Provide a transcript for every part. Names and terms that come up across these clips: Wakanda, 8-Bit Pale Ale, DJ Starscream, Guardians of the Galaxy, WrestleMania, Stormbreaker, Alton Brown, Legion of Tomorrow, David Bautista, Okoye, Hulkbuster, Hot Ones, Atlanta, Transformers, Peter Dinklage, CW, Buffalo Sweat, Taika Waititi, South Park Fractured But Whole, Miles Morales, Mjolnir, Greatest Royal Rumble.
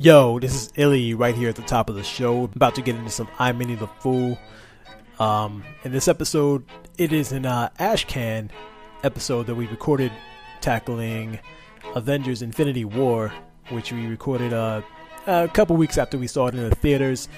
Yo, this is Illy right here at the top of the show. I'm about to get into some I'm Innie the Fool. In this episode, it is an Ash Can episode that we recorded tackling Avengers Infinity War, which we recorded a couple weeks after we saw it in the theaters.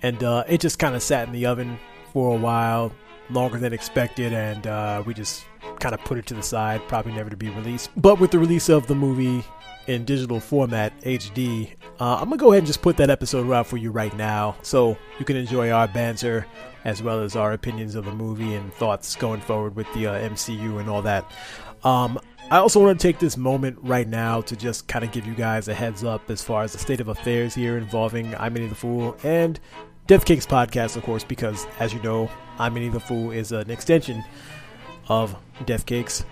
And it just kind of sat in the oven for a while, longer than expected, and we just kind of put it to the side, probably never to be released. But with the release of the movie in digital format, HD, I'm going to go ahead and just put that episode out for you right now, so you can enjoy our banter as well as our opinions of the movie and thoughts going forward with the MCU and all that. I also want to take this moment right now to just kind of give you guys a heads up as far as the state of affairs here involving I'm Innie the Fool and Death Cakes podcast, of course, because as you know, I'm Innie the Fool is an extension of Death Cakes.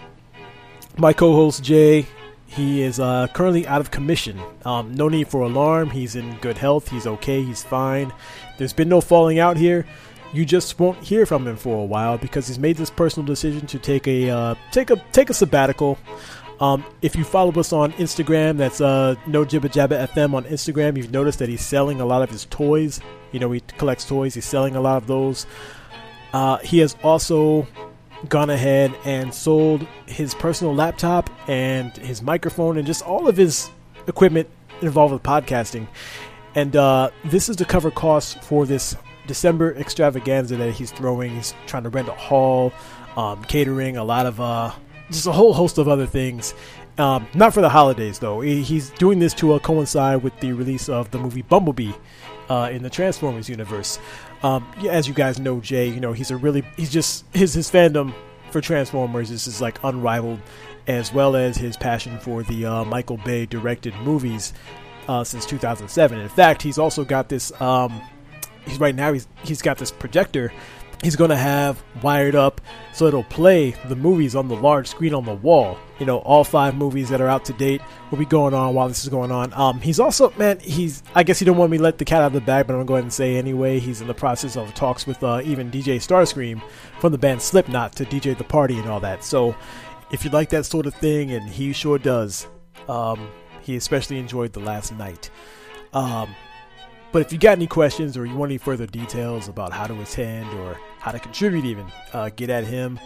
My co-host Jay, he is currently out of commission. No need for alarm. He's in good health. He's okay. He's fine. There's been no falling out here. You just won't hear from him for a while because he's made this personal decision to take a sabbatical. If you follow us on Instagram, that's NoJibbaJabbaFM on Instagram. You've noticed that he's selling a lot of his toys. You know, he collects toys. He's selling a lot of those. He has also gone ahead and sold his personal laptop and his microphone and just all of his equipment involved with podcasting. And this is to cover costs for this December extravaganza that he's throwing. He's trying to rent a hall, catering, a lot of just a whole host of other things. Not for the holidays, though. He's doing this to coincide with the release of the movie Bumblebee in the Transformers universe. As you guys know, Jay, you know, his fandom for Transformers is just like unrivaled, as well as his passion for the Michael Bay directed movies since 2007. In fact, he's also got this he's got this projector he's going to have wired up so it'll play the movies on the large screen on the wall. You know, all 5 movies that are out to date will be going on while this is going on. He's also, man, I guess he don't want me to let the cat out of the bag, but I'm going to go ahead and say anyway, he's in the process of talks with even DJ Starscream from the band Slipknot to DJ the party and all that. So if you like that sort of thing, and he sure does, he especially enjoyed the last night. But if you got any questions or you want any further details about how to attend or how to contribute even, get at him.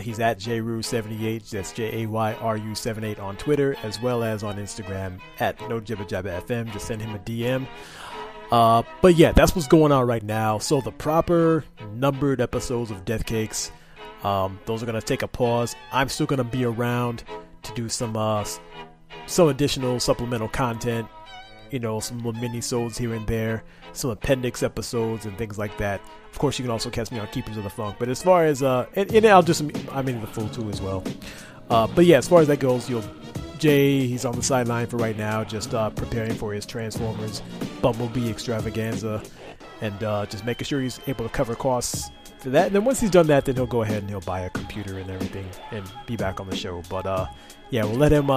He's at Jayru78, that's Jayru78 on Twitter, as well as on Instagram at NoJibbaJabbaFM. Just send him a DM. But yeah, that's what's going on right now. So the proper numbered episodes of Death Cakes, those are going to take a pause. I'm still going to be around to do some additional supplemental content. You know, some little mini-sodes here and there, some appendix episodes and things like that. Of course, you can also catch me on Keepers of the Funk. But as far as, and I'll do some I'm Innie the Fool too as well. But yeah, as far as that goes, Jay, he's on the sideline for right now, just preparing for his Transformers Bumblebee extravaganza. And just making sure he's able to cover costs for that. And then once he's done that, then he'll go ahead and he'll buy a computer and everything and be back on the show. But yeah, we'll let him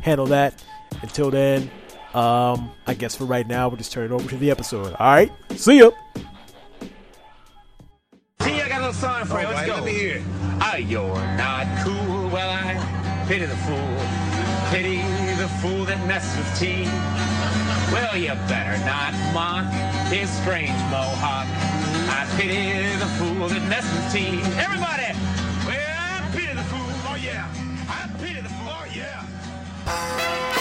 handle that. Until then, I guess for right now, we'll just turn it over to the episode. All right, see ya. See, I got a little song for you. Let's go. Let me hear it. Oh, you're not cool. Well, I pity the fool that messes with tea. Well, you better not mock his strange mohawk. I pity the fool that messes with tea. Everybody, well, I pity the fool. Oh yeah, I pity the fool. Oh yeah.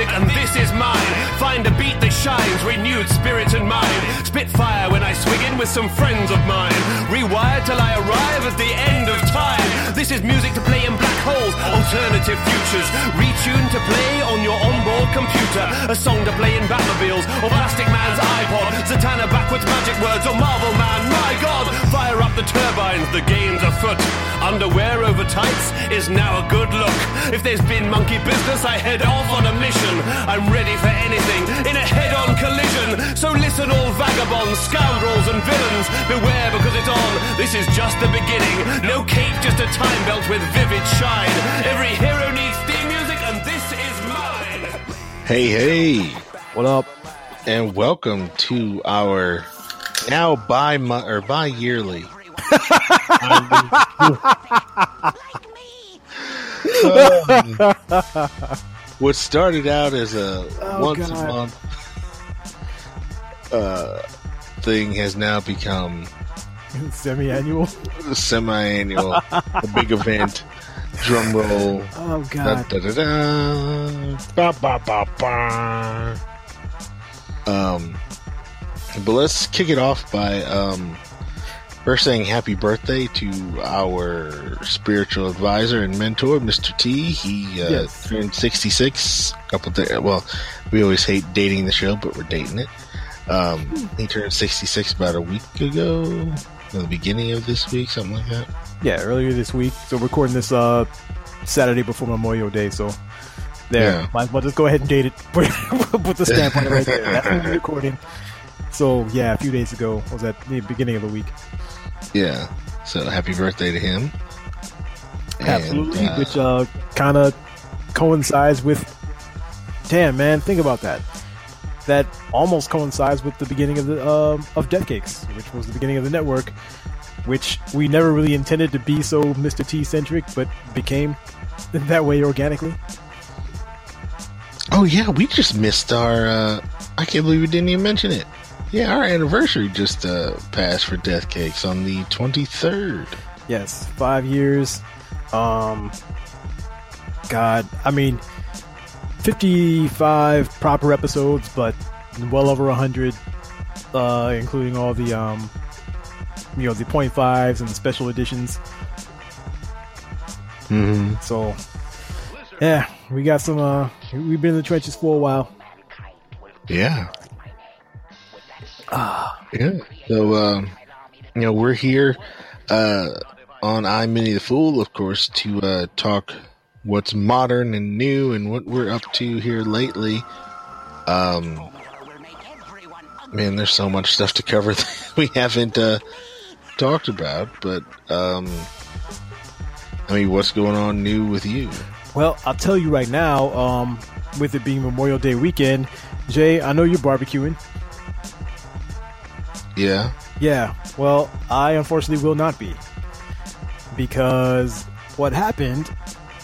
And this is mine. Find a beat that shines, renewed spirit and mind. Spitfire when I swing in with some friends of mine. Rewired till I arrive at the end of time. This is music to play in black holes, alternative futures. Retune to play on your onboard computer. A song to play in Batmobiles or Plastic Man's iPod. Zatanna backwards magic words or Marvel Man. My God, fire up the turbines, the game's afoot. Underwear over tights is now a good look. If there's been monkey business, I head off on a mission. I'm ready for anything in a head-on collision. So listen, all vagabonds, scoundrels and villains, beware because it's on. This is just the beginning. No cape, just a time belt with vivid shine. Every hero needs theme music and this is mine. Hey, what up? And welcome to our Now buy yearly. What started out as a once a month thing has now become semi-annual, a big event. Drum roll. Oh god. Da, da, da, da. Ba, ba, ba, ba. But let's kick it off by first saying happy birthday to our spiritual advisor and mentor, Mr. T. He turned 66. Well, we always hate dating the show, but we're dating it. He turned 66 about a week ago, in the beginning of this week, something like that. Yeah, earlier this week. So recording this Saturday before Memorial Day, so there. Yeah. Might as well just go ahead and date it. Put the stamp on it right there. That's when we're recording. So, yeah, a few days ago. Was at the beginning of the week. Yeah. So, happy birthday to him. Absolutely. And, which kind of coincides with... Damn, man. Think about that. That almost coincides with the beginning of the of Death Cakes, which was the beginning of the network, which we never really intended to be so Mr. T-centric, but became that way organically. Oh, yeah. We just missed our... I can't believe we didn't even mention it. Yeah, our anniversary just passed for Death Cakes on the 23rd. Yes, 5 years. God, I mean, 55 proper episodes, but well over 100, including all the, the .5s and the special editions. Mm-hmm. So, yeah, we got some. We've been in the trenches for a while. Yeah. Yeah. So, we're here on I'm Innie the Fool, of course, to talk what's modern and new and what we're up to here lately. Man, there's so much stuff to cover that we haven't talked about, but what's going on new with you? Well, I'll tell you right now, with it being Memorial Day weekend, Jay, I know you're barbecuing. Yeah. Well, I unfortunately will not be, because what happened,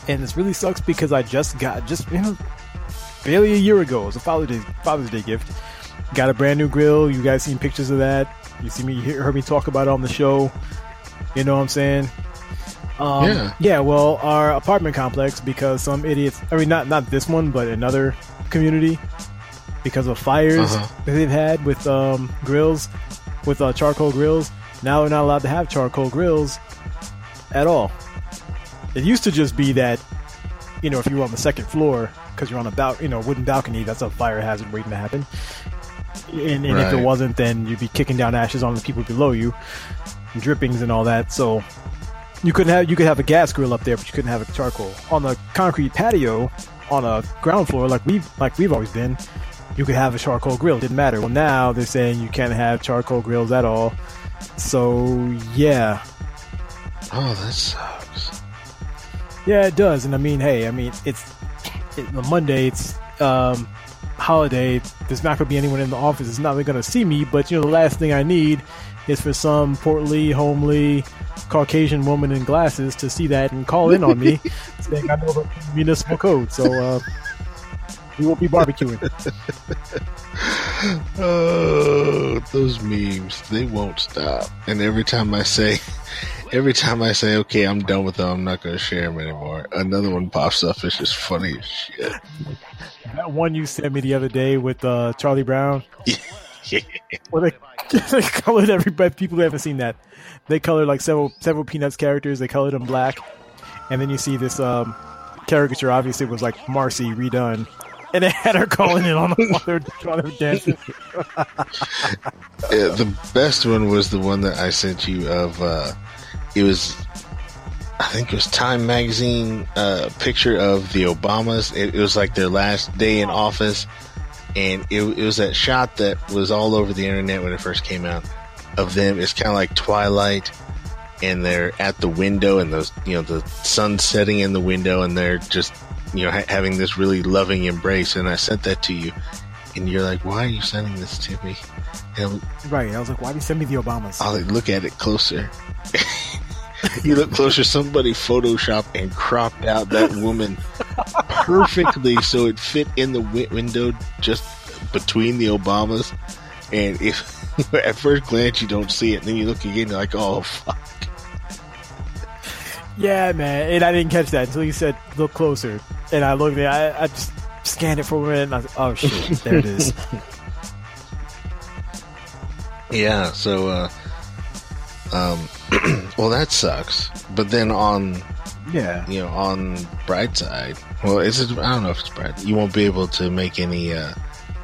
and this really sucks because I just got barely a year ago. It was a Father's Day gift. Got a brand new grill. You guys seen pictures of that? You see me, heard me talk about it on the show. You know what I'm saying? Yeah. Well, our apartment complex, because some idiots. I mean, not this one, but another community, because of fires that they've had with grills. With charcoal grills, now we're not allowed to have charcoal grills at all. It used to just be that, if you were on the second floor, because you're on a wooden balcony, that's a fire hazard waiting to happen. And right. If it wasn't, then you'd be kicking down ashes on the people below you, and drippings and all that. So you could have a gas grill up there, but you couldn't have a charcoal. On the concrete patio, on a ground floor, like we've always been, you could have a charcoal grill. It didn't matter. Well, now they're saying you can't have charcoal grills at all. So, yeah. Oh, that sucks. Yeah, it does. And it's Monday. It's holiday. There's not going to be anyone in the office. It's not really going to see me. But, the last thing I need is for some portly, homely, Caucasian woman in glasses to see that and call in on me saying I know the municipal code. So, we won't be barbecuing. Oh, those memes, they won't stop. And every time I say, okay, I'm done with them, I'm not going to share them anymore, another one pops up. It's just funny as shit. That one you sent me the other day with Charlie Brown. Yeah. Well, they colored everybody. People who haven't seen that, they colored like several Peanuts characters. They colored them black. And then you see this caricature, obviously, was like Marcy redone. And they had her calling in on the water trying to dance. Yeah, the best one was the one that I sent you of, I think it was Time Magazine, picture of the Obamas. It was like their last day in office. And it was that shot that was all over the internet when it first came out of them. It's kind of like Twilight, and they're at the window, and those, the sun setting in the window, and they're just, having this really loving embrace. And I sent that to you, and you're like, why are you sending this to me? And, right. I was like, why do you send me the Obamas? I like, look at it closer. You look closer, somebody photoshopped and cropped out that woman perfectly so it fit in the window just between the Obamas. And if at first glance you don't see it, and then you look again, you're like, oh, fuck. Yeah, man. And I didn't catch that until you said, look closer. And I looked at it. I just scanned it for a minute, and I was like, oh, shit. There it is. Yeah, so... well, that sucks. But then on, yeah, you know, on bright side, well, is it? I don't know if it's bright. You won't be able to make any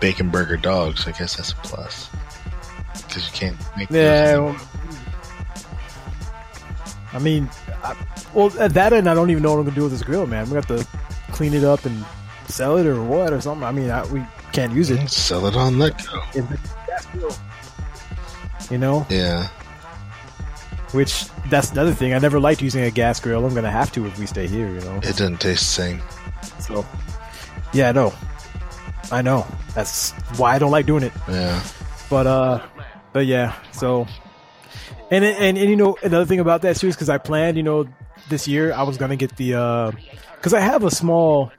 bacon burger dogs. I guess that's a plus because you can't make. Yeah, well, I mean, at that end, I don't even know what I'm gonna do with this grill, man. We have to clean it up and sell it or what or something. I mean, we can't use it. Sell it on let go. You know? Yeah. Which, that's another thing. I never liked using a gas grill. I'm going to have to if we stay here, you know? It doesn't taste the same. So, yeah, I know. That's why I don't like doing it. Yeah. But yeah, so... And you know, another thing about that, too, is because I planned, you know, this year I was going to get the... Because I have a small...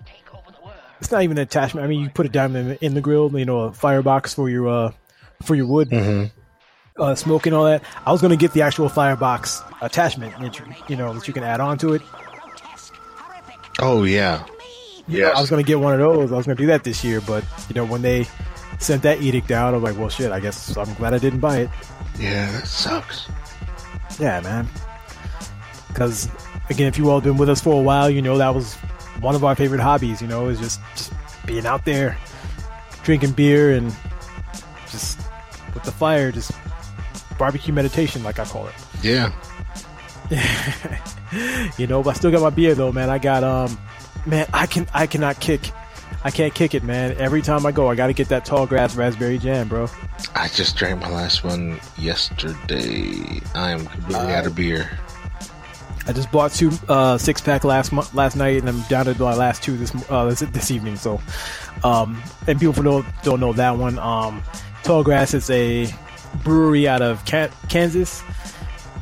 It's not even an attachment. I mean, you put it down in the grill, you know, a firebox for your wood. Mm-hmm. Smoke and all that. I was going to get the actual firebox attachment, that you can add on to it. Oh, yeah. Yeah. I was going to get one of those. I was going to do that this year, but, you know, when they sent that edict out, I'm like, well, shit, I guess I'm glad I didn't buy it. Yeah, that sucks. Yeah, man. Because, again, if you all have been with us for a while, you know that was one of our favorite hobbies, you know, is just being out there, drinking beer, and just with the fire, just... barbecue meditation, like I call it. Yeah. You know, but I still got my beer though, man. I got I can't kick it, man. Every time I go, I gotta get that Tall Grass raspberry jam, bro. I just drank my last one yesterday. I am completely out of beer. I just bought two 6-pack last night, and I'm down to my last two this evening. So, and people don't know that one. Tall Grass is a brewery out of Kansas,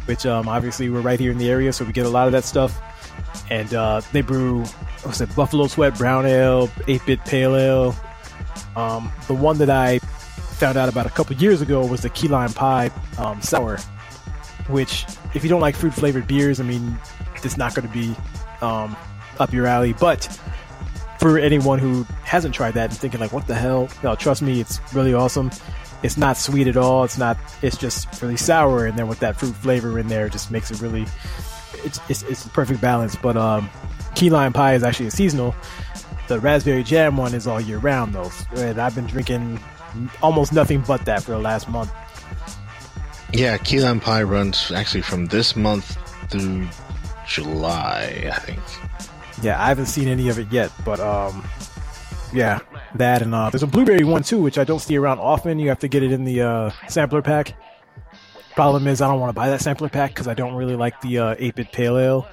which obviously we're right here in the area, so we get a lot of that stuff. And they brew Buffalo Sweat Brown Ale, 8-Bit Pale Ale. The one that I found out about a couple years ago was the Key Lime Pie Sour, which if you don't like fruit flavored beers, I mean, it's not going to be up your alley. But for anyone who hasn't tried that and thinking like, what the hell, no, trust me, it's really awesome. It's not sweet at all. It's just really sour, and then with that fruit flavor in there, it just makes it really. It's the perfect balance. But Key Lime Pie is actually a seasonal. The raspberry jam one is all year round, though, and I've been drinking almost nothing but that for the last month. Yeah, Key Lime Pie runs actually from this month through July, I think. Yeah, I haven't seen any of it yet, but yeah. That and there's a blueberry one too, which I don't see around often. You have to get it in the sampler pack. Problem is, I don't want to buy that sampler pack because I don't really like the 8-Bit Pale Ale.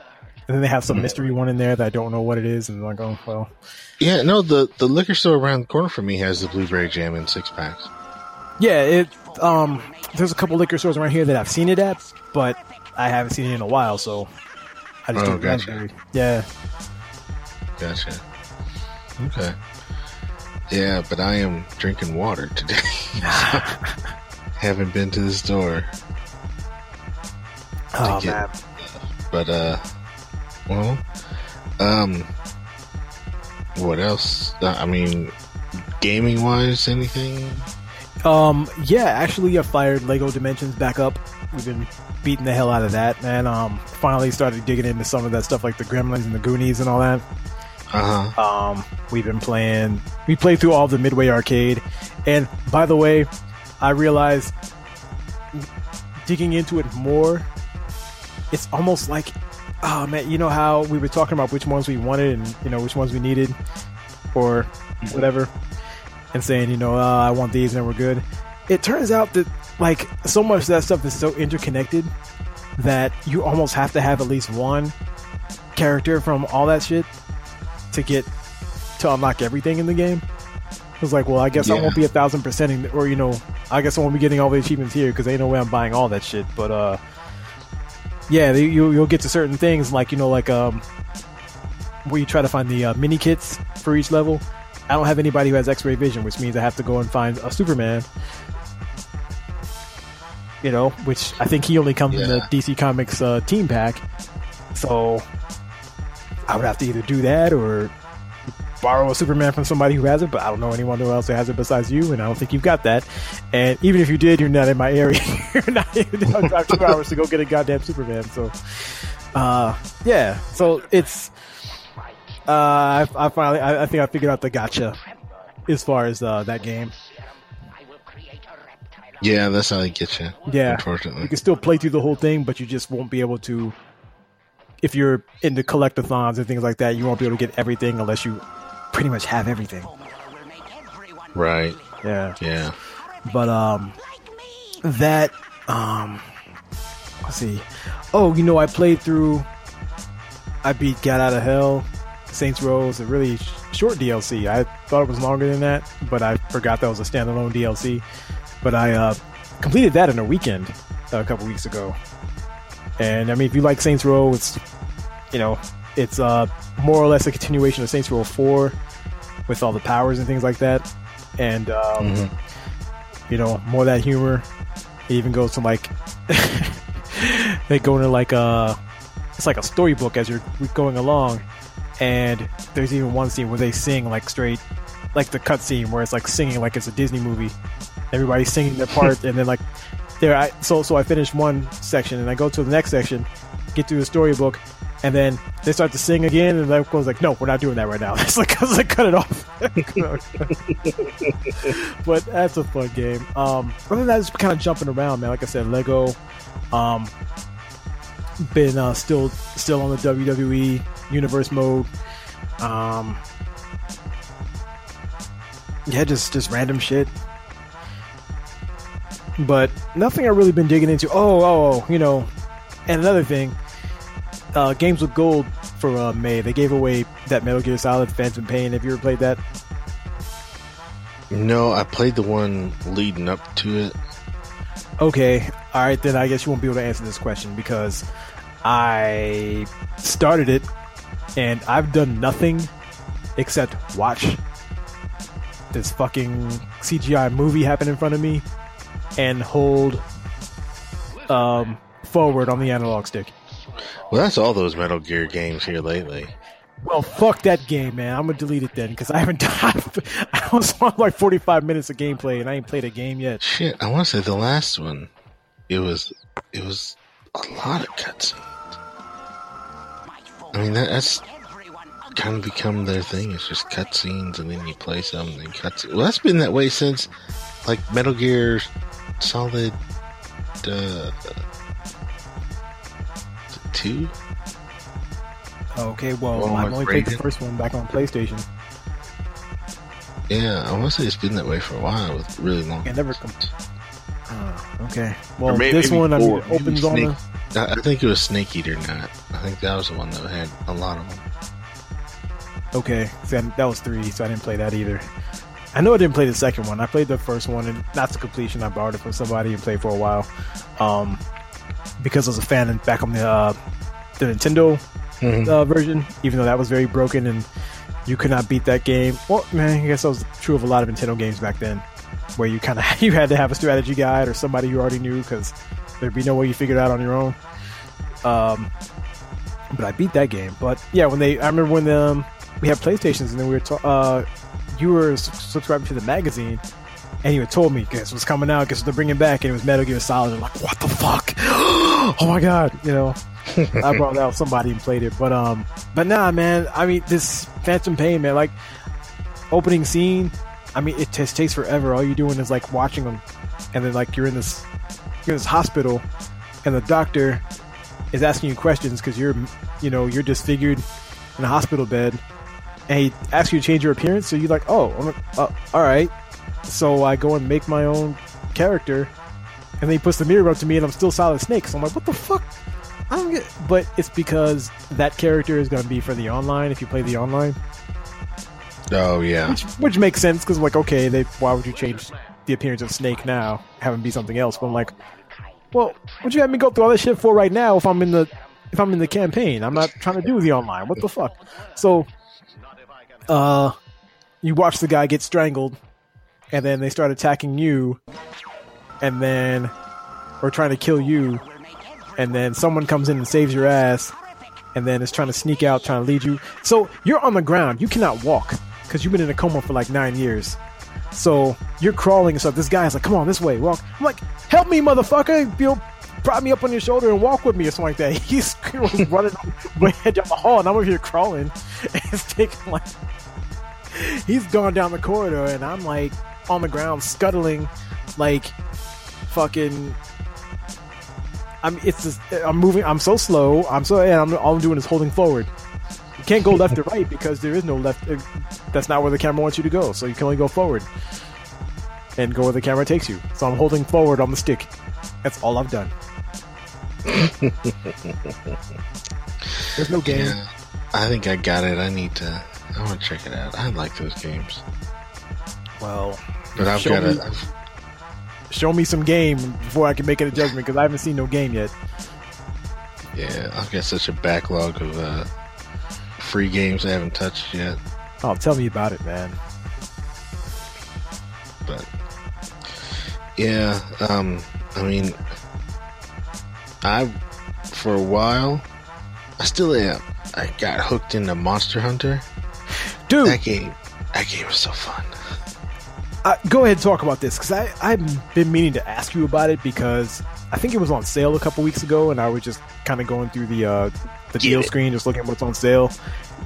And then they have some mystery one in there that I don't know what it is, and I'm like, oh, well. Yeah, no, the liquor store around the corner from me has the blueberry jam in 6-packs. Yeah, it. There's a couple liquor stores around here that I've seen it at, but I haven't seen it in a while, so I just don't gotcha. Remember. Yeah. Gotcha. Okay. Yeah, but I am drinking water today. So haven't been to the store. Oh, man. But, well, what else? I mean, gaming-wise, anything? Yeah, actually, I fired LEGO Dimensions back up. We've been beating the hell out of that, man. Finally started digging into some of that stuff, like the Gremlins and the Goonies and all that. Uh-huh. We've been playing. We played through all of the Midway Arcade, and by the way, I realized digging into it more, it's almost like, oh man, you know how we were talking about which ones we wanted and you know which ones we needed, or whatever, and saying, you know, I want these and we're good. It turns out that like so much of that stuff is so interconnected that you almost have to have at least one character from all that shit to unlock everything in the game. It was like, well, I guess I won't be 1,000%ing, or you know, I guess I won't be getting all the achievements here because ain't no way I'm buying all that shit. But yeah, you'll get to certain things like, you know, like where you try to find the mini kits for each level. I don't have anybody who has X-ray vision, which means I have to go and find a Superman. You know, which I think he only comes in the DC Comics team pack. So I would have to either do that or borrow a Superman from somebody who has it, but I don't know anyone else that has it besides you, and I don't think you've got that. And even if you did, you're not in my area. You're not even, I'll drive 2 hours to go get a goddamn Superman. So yeah, so it's I finally figured out the gotcha as far as that game. Yeah, that's how they get you. Yeah, unfortunately, you can still play through the whole thing, but you just won't be able to. If you're into collectathons and things like that, you won't be able to get everything unless you pretty much have everything. Right. Yeah. Yeah. But that let's see. Oh, you know, I beat Got Out of Hell. Saints Row is a really short DLC. I thought it was longer than that, but I forgot that was a standalone DLC. But I completed that in a weekend a couple weeks ago. And I mean, if you like Saints Row, it's, you know, it's more or less a continuation of Saints Row 4 with all the powers and things like that. And, you know, more of that humor. It even goes to like, they go into like a, it's like a storybook as you're going along. And there's even one scene where they sing like straight, like the cutscene where it's like singing like it's a Disney movie. Everybody's singing their part, and then like there. So I finished one section, and I go to the next section, get through the storybook, and then they start to sing again, and I was like, "No, we're not doing that right now." It's like, I was like, "Cut it off." But that's a fun game. Other than that, just kind of jumping around, man. Like I said, Lego. Been still on the WWE universe mode. Yeah, just random shit. But nothing I've really been digging into. You know, and another thing, Games with Gold for May, they gave away that Metal Gear Solid Phantom Pain. Have you ever played that? No, I played the one leading up to it. Okay, alright, then I guess you won't be able to answer this question because I started it and I've done nothing except watch this fucking CGI movie happen in front of me and hold forward on the analog stick. Well, that's all those Metal Gear games here lately. Well, fuck that game, man. I'm going to delete it then because I haven't I was on like 45 minutes of gameplay and I ain't played a game yet. Shit, I want to say the last one, it was a lot of cutscenes. I mean, that's kind of become their thing. It's just cutscenes and then you play something and cutscenes. Well, that's been that way since like Metal Gear Solid 2. Okay, well, I've only played the first one back on PlayStation. Yeah, I want to say it's been that way for a while. With really long. I never okay. Well, this one opens on. I think it was Snake Eater Night. I think that was the one that had a lot of them. Okay, so that was 3, so I didn't play that either. I know I didn't play the second one. I played the first one, and not to completion. I borrowed it from somebody and played for a while, because I was a fan and back on the Nintendo version. Even though that was very broken and you could not beat that game. Well, man, I guess that was true of a lot of Nintendo games back then, where you kind of you had to have a strategy guide or somebody you already knew because there'd be no way you figured it out on your own. But I beat that game. But yeah, I remember when we had PlayStations and then we were you were subscribing to the magazine, and you had told me, guess what's coming out, guess what they're bringing back, and it was Metal Gear Solid. I'm like, what the fuck? Oh my god, you know. I brought out somebody and played it, but nah, man. I mean, this Phantom Pain, man. Like opening scene, I mean, it just takes forever. All you're doing is like watching them, and then like you're in this hospital, and the doctor is asking you questions because you're disfigured in a hospital bed. And he asks you to change your appearance, so you're like, oh, all right. So I go and make my own character, and then he puts the mirror up to me, and I'm still Solid Snake. So I'm like, what the fuck? But it's because that character is going to be for the online, if you play the online. Oh, yeah. Which makes sense, because like, okay, why would you change the appearance of Snake now, have him be something else. But I'm like, well, what you have me go through all this shit for right now if I'm in the campaign? I'm not trying to do the online. What the fuck? So you watch the guy get strangled, and then they start attacking you, and then or trying to kill you, and then someone comes in and saves your ass, and then is trying to sneak out, trying to lead you. So you're on the ground. You cannot walk because you've been in a coma for like 9 years. So you're crawling and stuff. This guy's like, come on, this way, walk. I'm like, help me, motherfucker. You'll prop me up on your shoulder and walk with me or something like that. He's running way down the hall, and I'm over here crawling. And it's taking like... He's gone down the corridor, and I'm like on the ground scuttling like fucking... I'm moving. I'm so slow. All I'm doing is holding forward. You can't go left or right because there is no left. That's not where the camera wants you to go. So you can only go forward and go where the camera takes you. So I'm holding forward on the stick. That's all I've done. There's no game. Yeah, I think I got it. I want to check it out. I like those games. Well, but I've got it. Show me some game before I can make it a judgment because I haven't seen no game yet. Yeah, I've got such a backlog of free games I haven't touched yet. Oh, tell me about it, man. But yeah, I mean, for a while, I still am. I got hooked into Monster Hunter. Dude, that game was so fun. Go ahead and talk about this because I've been meaning to ask you about it because I think it was on sale a couple weeks ago and I was just kind of going through the deal screen just looking at what's on sale,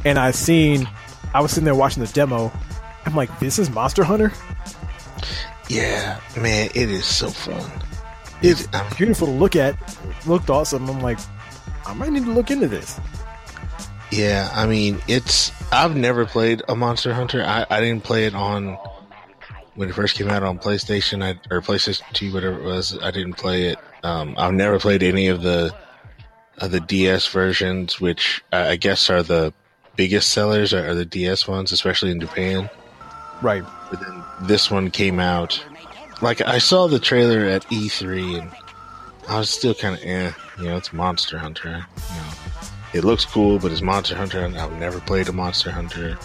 and I was sitting there watching the demo. I'm like, this is Monster Hunter? Yeah, man, it is so fun. It's beautiful to look at. It looked awesome. I'm like, I might need to look into this. Yeah, I mean, I've never played a Monster Hunter. I didn't play it on... When it first came out on PlayStation, or PlayStation 2, whatever it was, I didn't play it. I've never played any of the DS versions, which I guess are the biggest sellers, are the DS ones, especially in Japan. Right. But then this one came out. Like, I saw the trailer at E3, and I was still kind of, it's Monster Hunter. You know, it looks cool, but it's Monster Hunter, and I've never played a Monster Hunter.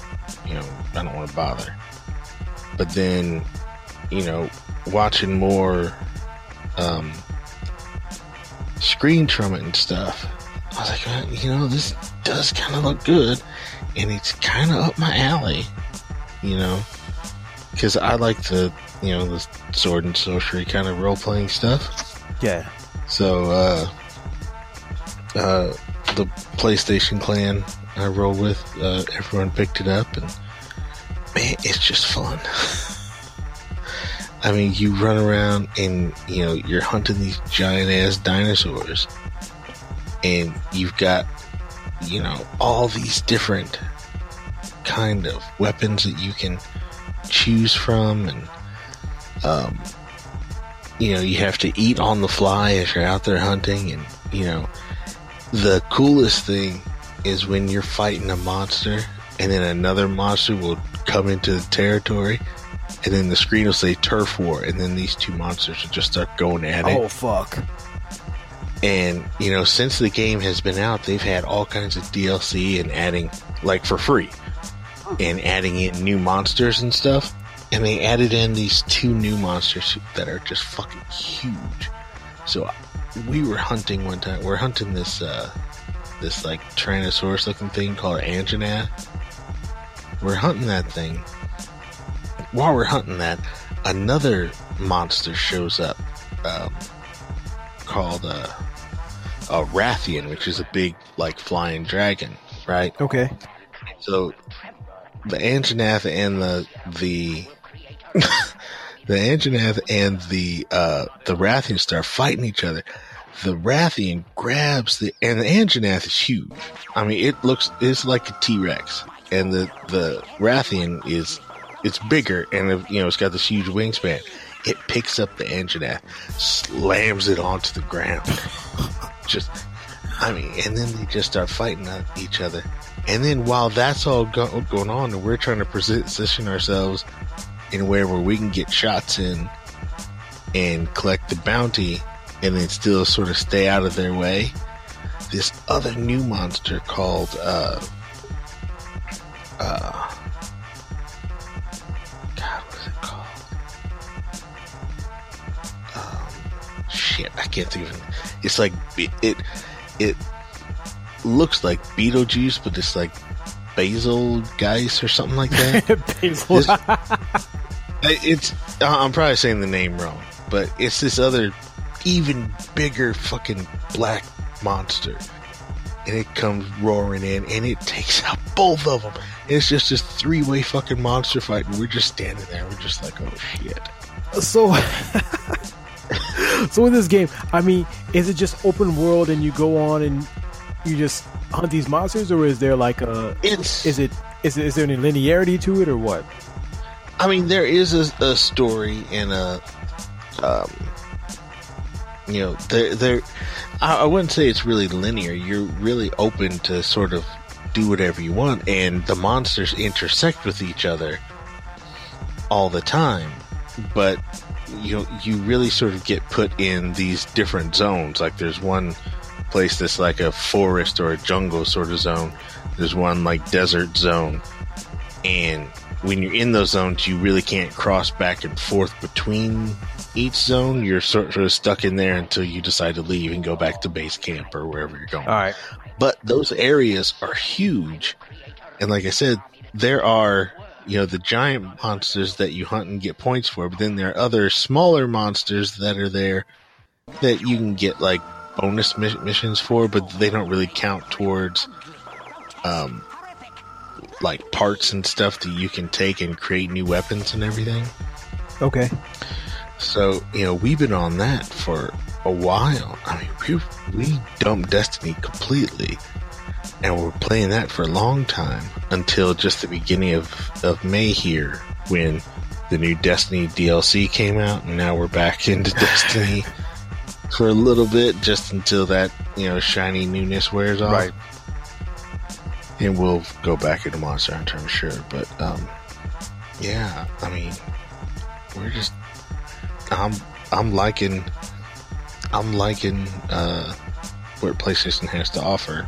You know, I don't want to bother. But then, watching more screen from it and stuff, I was like, well, this does kind of look good, and it's kind of up my alley, because I like the sword and sorcery kind of role-playing stuff. Yeah. So, the PlayStation clan I roll with, everyone picked it up, and man, it's just fun. I mean, you run around and, you're hunting these giant-ass dinosaurs. And you've got, all these different kind of weapons that you can choose from. And, you have to eat on the fly as you're out there hunting. And, the coolest thing is when you're fighting a monster... And then another monster will come into the territory, and then the screen will say turf war, and then these two monsters will just start going at it. Oh, fuck. And, since the game has been out, they've had all kinds of DLC and adding, like, for free. And adding in new monsters and stuff. And they added in these two new monsters that are just fucking huge. So, we were hunting one time. We're hunting this, like, Tyrannosaurus-looking thing called Anjanath. We're hunting that thing. While we're hunting that, another monster shows up called a Rathian, which is a big, like, flying dragon, right? Okay. So the Anjanath and the Rathian start fighting each other. The Rathian grabs and the Anjanath is huge. I mean, it's like a T-Rex. And the Rathian it's bigger, and it's got this huge wingspan. It picks up the Anjanath, slams it onto the ground. And then they just start fighting each other. And then while that's all going on, and we're trying to position ourselves in a way where we can get shots in and collect the bounty and then still sort of stay out of their way. This other new monster called God, what's it called? I can't think of it. It's like it looks like Beetlejuice, but it's like Bazelgeuse or something like that. Basil. I'm probably saying the name wrong, but it's this other even bigger fucking black monster, and it comes roaring in and it takes out both of them. And it's just this three-way fucking monster fight, and we're just standing there, we're just like, oh shit. So in this game, I mean, is it just open world and you go on and you just hunt these monsters, or is there like is there any linearity to it or what? I mean, there is a story and a I wouldn't say it's really linear. You're really open to sort of do whatever you want, and the monsters intersect with each other all the time. But you really sort of get put in these different zones. Like there's one place that's like a forest or a jungle sort of zone. There's one like desert zone, and when you're in those zones, you really can't cross back and forth between each zone. You're sort of stuck in there until you decide to leave and go back to base camp or wherever you're going. All right. But those areas are huge. And like I said, there are, the giant monsters that you hunt and get points for, but then there are other smaller monsters that are there that you can get like bonus missions for, but they don't really count towards, like parts and stuff that you can take and create new weapons and everything. Okay. So, we've been on that for a while. I mean, we dumped Destiny completely, and we're playing that for a long time until just the beginning of May here, when the new Destiny DLC came out, and now we're back into Destiny for a little bit, just until that, shiny newness wears off. Right. And we'll go back into Monster Hunter, I'm sure. But, yeah, I mean, we're just... I'm liking what PlayStation has to offer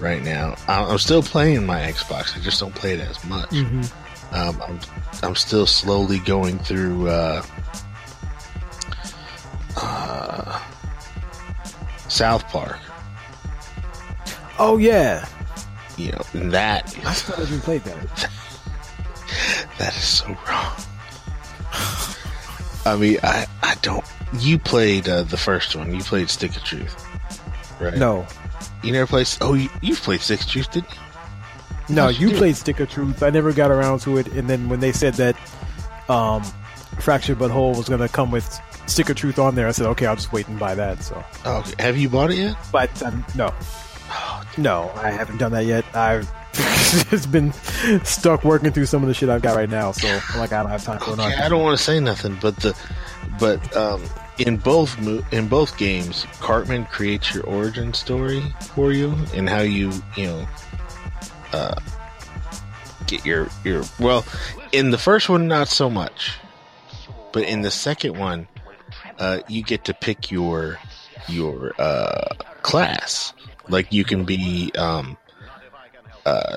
right now. I'm still playing my Xbox. I just don't play it as much. Mm-hmm. I'm still slowly going through South Park. Oh, yeah. And that... I still haven't played that. That is so wrong. I mean, I don't... You played the first one. You played Stick of Truth, right? No. You never played... Oh, you've played Stick of Truth, didn't you? No, you played Stick of Truth. I never got around to it. And then when they said that Fractured But Whole was going to come with Stick of Truth on there, I said, okay, I'll just wait and buy that. So, okay. Have you bought it yet? But no. No, I haven't done that yet. I've just been stuck working through some of the shit I've got right now, so I don't have time for it. I don't want to say nothing, but in both games, Cartman creates your origin story for you and how you get your well. In the first one, not so much, but in the second one, you get to pick your class. Like, you can be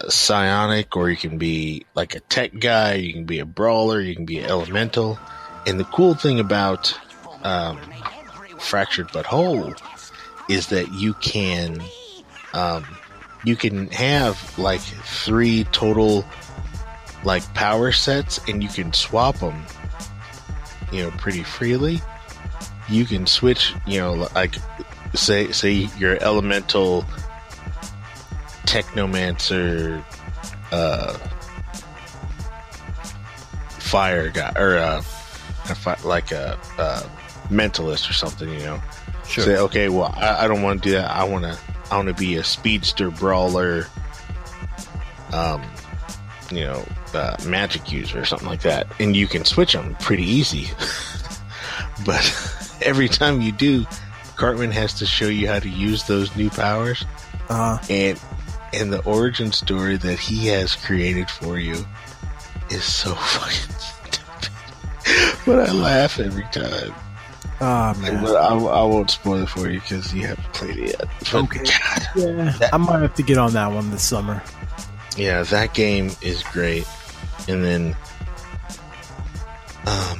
psionic, or you can be like a tech guy, you can be a brawler, you can be an elemental. And the cool thing about Fractured But Whole is that you can have like three total like power sets, and you can swap them pretty freely. You can switch like. Say your elemental technomancer fire guy, or a mentalist or something, Sure. Say, okay, well, I don't want to do that. I want to be a speedster brawler, magic user or something like that. And you can switch them pretty easy. But every time you do, Cartman has to show you how to use those new powers. And the origin story that he has created for you is so fucking stupid. But I laugh every time. I won't spoil it for you because you haven't played it yet. But okay. God, yeah, I might have to get on that one this summer. Yeah, that game is great. And then, I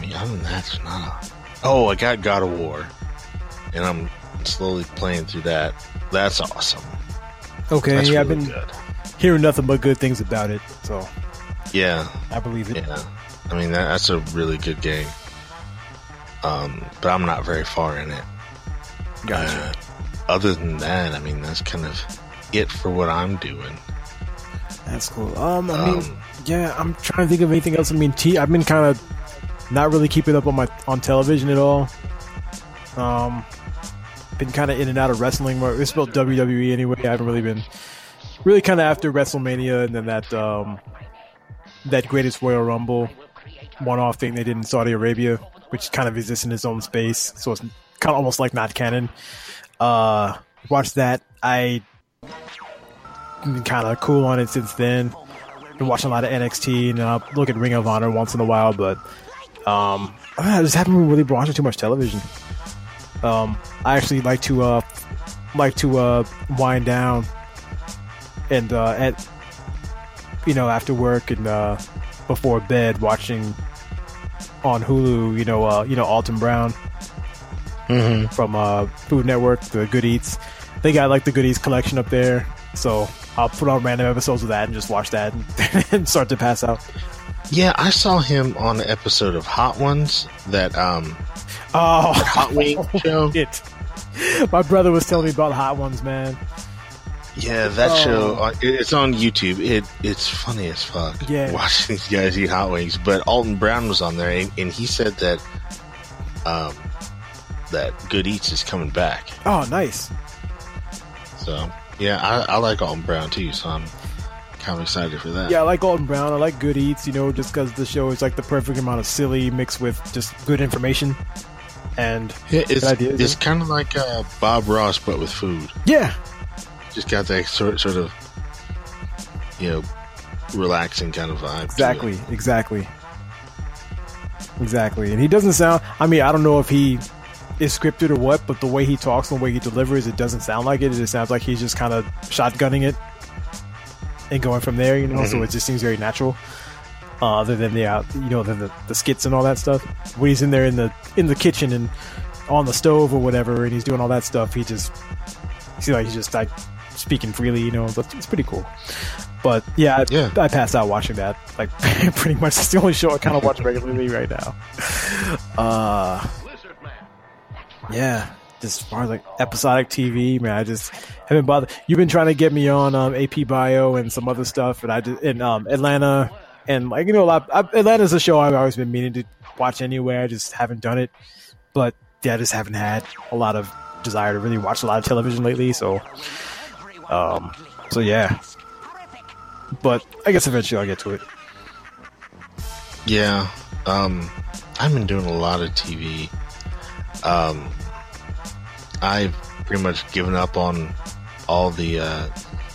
mean, other than that, it's not a... Oh, I got God of War, and I'm slowly playing through that. That's awesome. Okay, that's yeah, really I've been good. Hearing nothing but good things about it. So, yeah, I believe it. Yeah. I mean, that's a really good game. But I'm not very far in it. Gotcha. Other than that, I mean, that's kind of it for what I'm doing. That's cool. I mean, yeah, I'm trying to think of anything else. I mean, I've been kind of not really keeping up on on television at all. Been kind of in and out of wrestling. It's spelled WWE anyway. I haven't really been really kind of after WrestleMania and then that Greatest Royal Rumble one-off thing they did in Saudi Arabia, which kind of exists in its own space, so it's kind of almost like not canon. Watched that. I've been kind of cool on it since then. Been watching a lot of NXT, and I look at Ring of Honor once in a while, but I just haven't been really watching too much television. I actually like to wind down and at after work and before bed, watching on Hulu, Alton Brown from Food Network, the Good Eats. They got like the Good Eats collection up there, so I'll put on random episodes of that and just watch that and start to pass out. Yeah, I saw him on an episode of Hot Ones, that Hot Wing show. Shit. My brother was telling me about Hot Ones, man. Yeah, that show, it's on YouTube. It's funny as fuck, yeah, watching these guys eat hot wings. But Alton Brown was on there, and he said that that Good Eats is coming back. Oh, nice. So, yeah, I like Alton Brown, too, so I'm kind of excited for that. Yeah, I like Alton Brown. I like Good Eats, just because the show is like the perfect amount of silly mixed with just good information. And yeah, it's kind of like Bob Ross, but with food. Yeah. Just got that sort of relaxing kind of vibe. Exactly. And he doesn't sound, I don't know if he is scripted or what, but the way he talks and the way he delivers, it doesn't sound like it. It just sounds like he's just kind of shotgunning it and going from there, so it just seems very natural. Other than the skits and all that stuff. When he's in there in the kitchen and on the stove or whatever, and he's doing all that stuff, he's just like speaking freely, but it's pretty cool. But yeah, I passed out watching that. Like, pretty much, it's the only show I kind of watch regularly right now. Yeah, just as far as like episodic TV, man, I just haven't bothered. You've been trying to get me on AP Bio and some other stuff, and I just in Atlanta, and like Atlanta's a show I've always been meaning to watch anyway. I just haven't done it, but yeah, I just haven't had a lot of desire to really watch a lot of television lately, so yeah, but I guess eventually I'll get to it. Yeah, I've been doing a lot of TV. I've pretty much given up on all the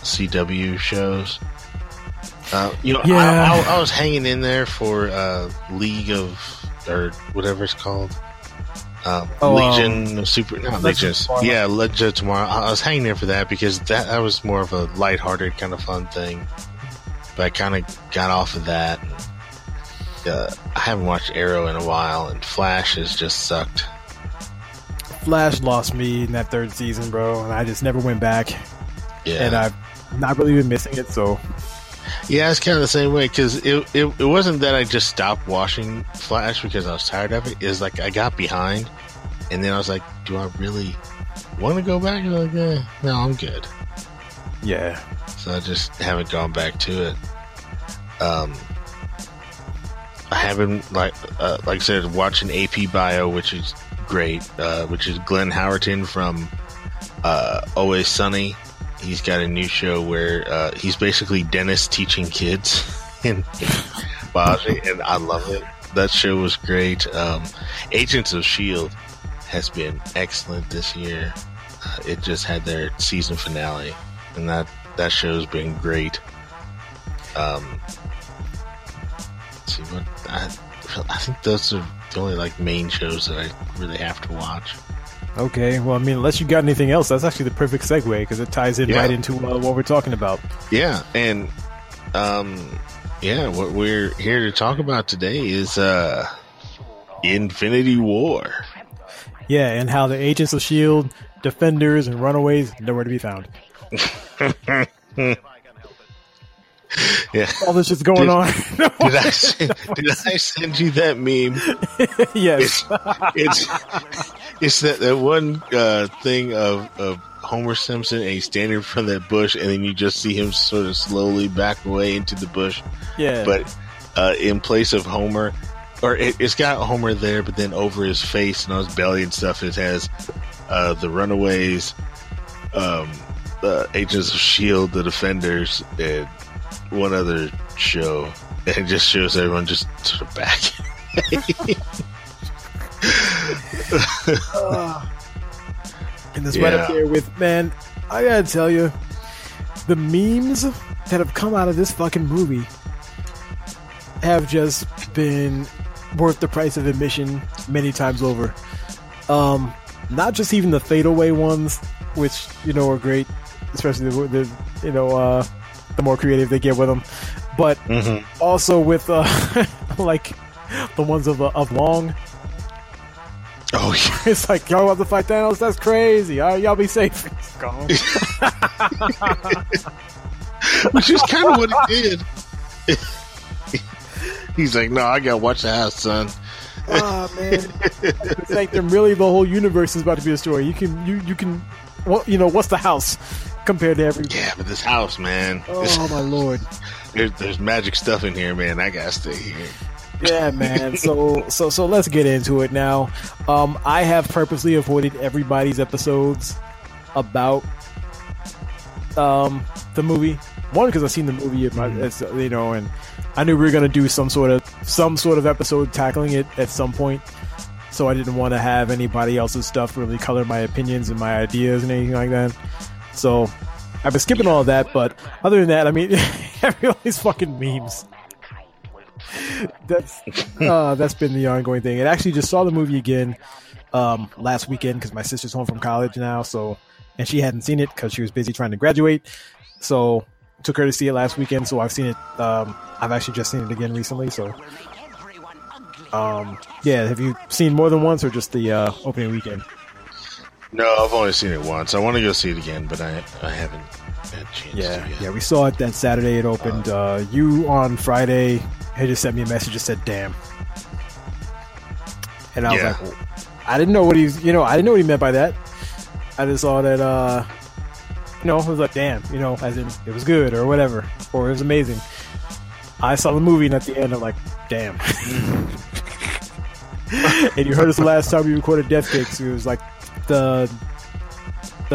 CW shows. I was hanging in there for League of, or whatever it's called. Legion of Super... No, Legion. Yeah, Legion of Tomorrow. I was hanging there for that because that was more of a lighthearted kind of fun thing. But I kind of got off of that. And, I haven't watched Arrow in a while, and Flash has just sucked. Flash lost me in that third season, bro, and I just never went back. Yeah. And I've not really been missing it, so... Yeah, it's kind of the same way, because it wasn't that I just stopped watching Flash because I was tired of it. It was like I got behind, and then I was like, do I really want to go back? And I was like, no, I'm good. Yeah. So I just haven't gone back to it. I haven't, like I said, watching AP Bio, which is great, which is Glenn Howerton from Always Sunny. He's got a new show where he's basically Dennis teaching kids in Baji, and I love it. That show was great. Agents of S.H.I.E.L.D. has been excellent this year. It just had their season finale, and that show's been great. Let's see, I think those are the only like main shows that I really have to watch. Okay, well, I mean, unless you got anything else, that's actually the perfect segue because it ties in right into what we're talking about. Yeah, and what we're here to talk about today is Infinity War. Yeah, and how the Agents of S.H.I.E.L.D., Defenders, and Runaways nowhere to be found. Yeah. All this shit's going on. Did I send you that meme? Yes. It's that one thing of Homer Simpson, and he's standing in front of that bush, and then you just see him sort of slowly back away into the bush. Yeah. But in place of Homer, or it's got Homer there, but then over his face and on his belly and stuff, it has the Runaways, the Agents of S.H.I.E.L.D., the Defenders, and one other show, and it just shows everyone just sort of back. And it's right up there with, man, I gotta tell you, the memes that have come out of this fucking movie have just been worth the price of admission many times over. Not just even the fadeaway ones, which, you know, are great, especially the you know, the more creative they get with them, but also with like the ones of Long. Oh, yeah. It's like, y'all have to fight Thanos. That's crazy. All right, y'all be safe. It's gone. Which is kind of what he did. He's like, no, I gotta watch the house, son. Ah, man. It's like, then really, the whole universe is about to be destroyed. You can, what's the house? Compared to everything. Yeah, but this house, man. Oh, my Lord. There's magic stuff in here, man. I gotta stay here. Yeah, man. So let's get into it now. I have purposely avoided everybody's episodes about the movie. One, because I've seen the movie, and I knew we were gonna do some sort of episode tackling it at some point. So I didn't want to have anybody else's stuff really color my opinions and my ideas and anything like that. So I've been skipping all of that, but other than that, I mean, all these fucking memes. That's been the ongoing thing. And actually, just saw the movie again last weekend because my sister's home from college now, and she hadn't seen it because she was busy trying to graduate. So took her to see it last weekend. So I've seen it. I've actually just seen it again recently. So have you seen more than once or just the opening weekend? No, I've only seen it once. I want to go see it again, but I haven't had a chance to yet. Yeah, we saw it that Saturday. It opened. You on Friday had just sent me a message that said, damn. And I was like, I didn't know what he meant by that. I just saw that, I was like, damn, as in it was good or whatever, or it was amazing. I saw the movie and at the end I'm like, damn. And you heard us the last time we recorded Death Cakes. It was like, the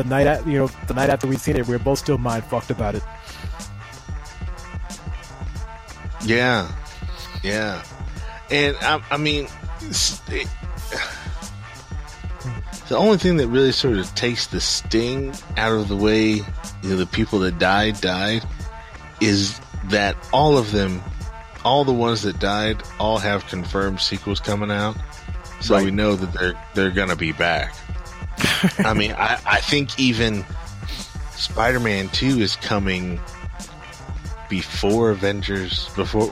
night at, the night after we'd seen it, we were both still mind fucked about it. Yeah, and I mean, the only thing that really sort of takes the sting out of the way, the people that died, is that all of them, all the ones that died, all have confirmed sequels coming out, so right. We know that they're gonna be back. I mean, I think even Spider-Man 2 is coming before Avengers 4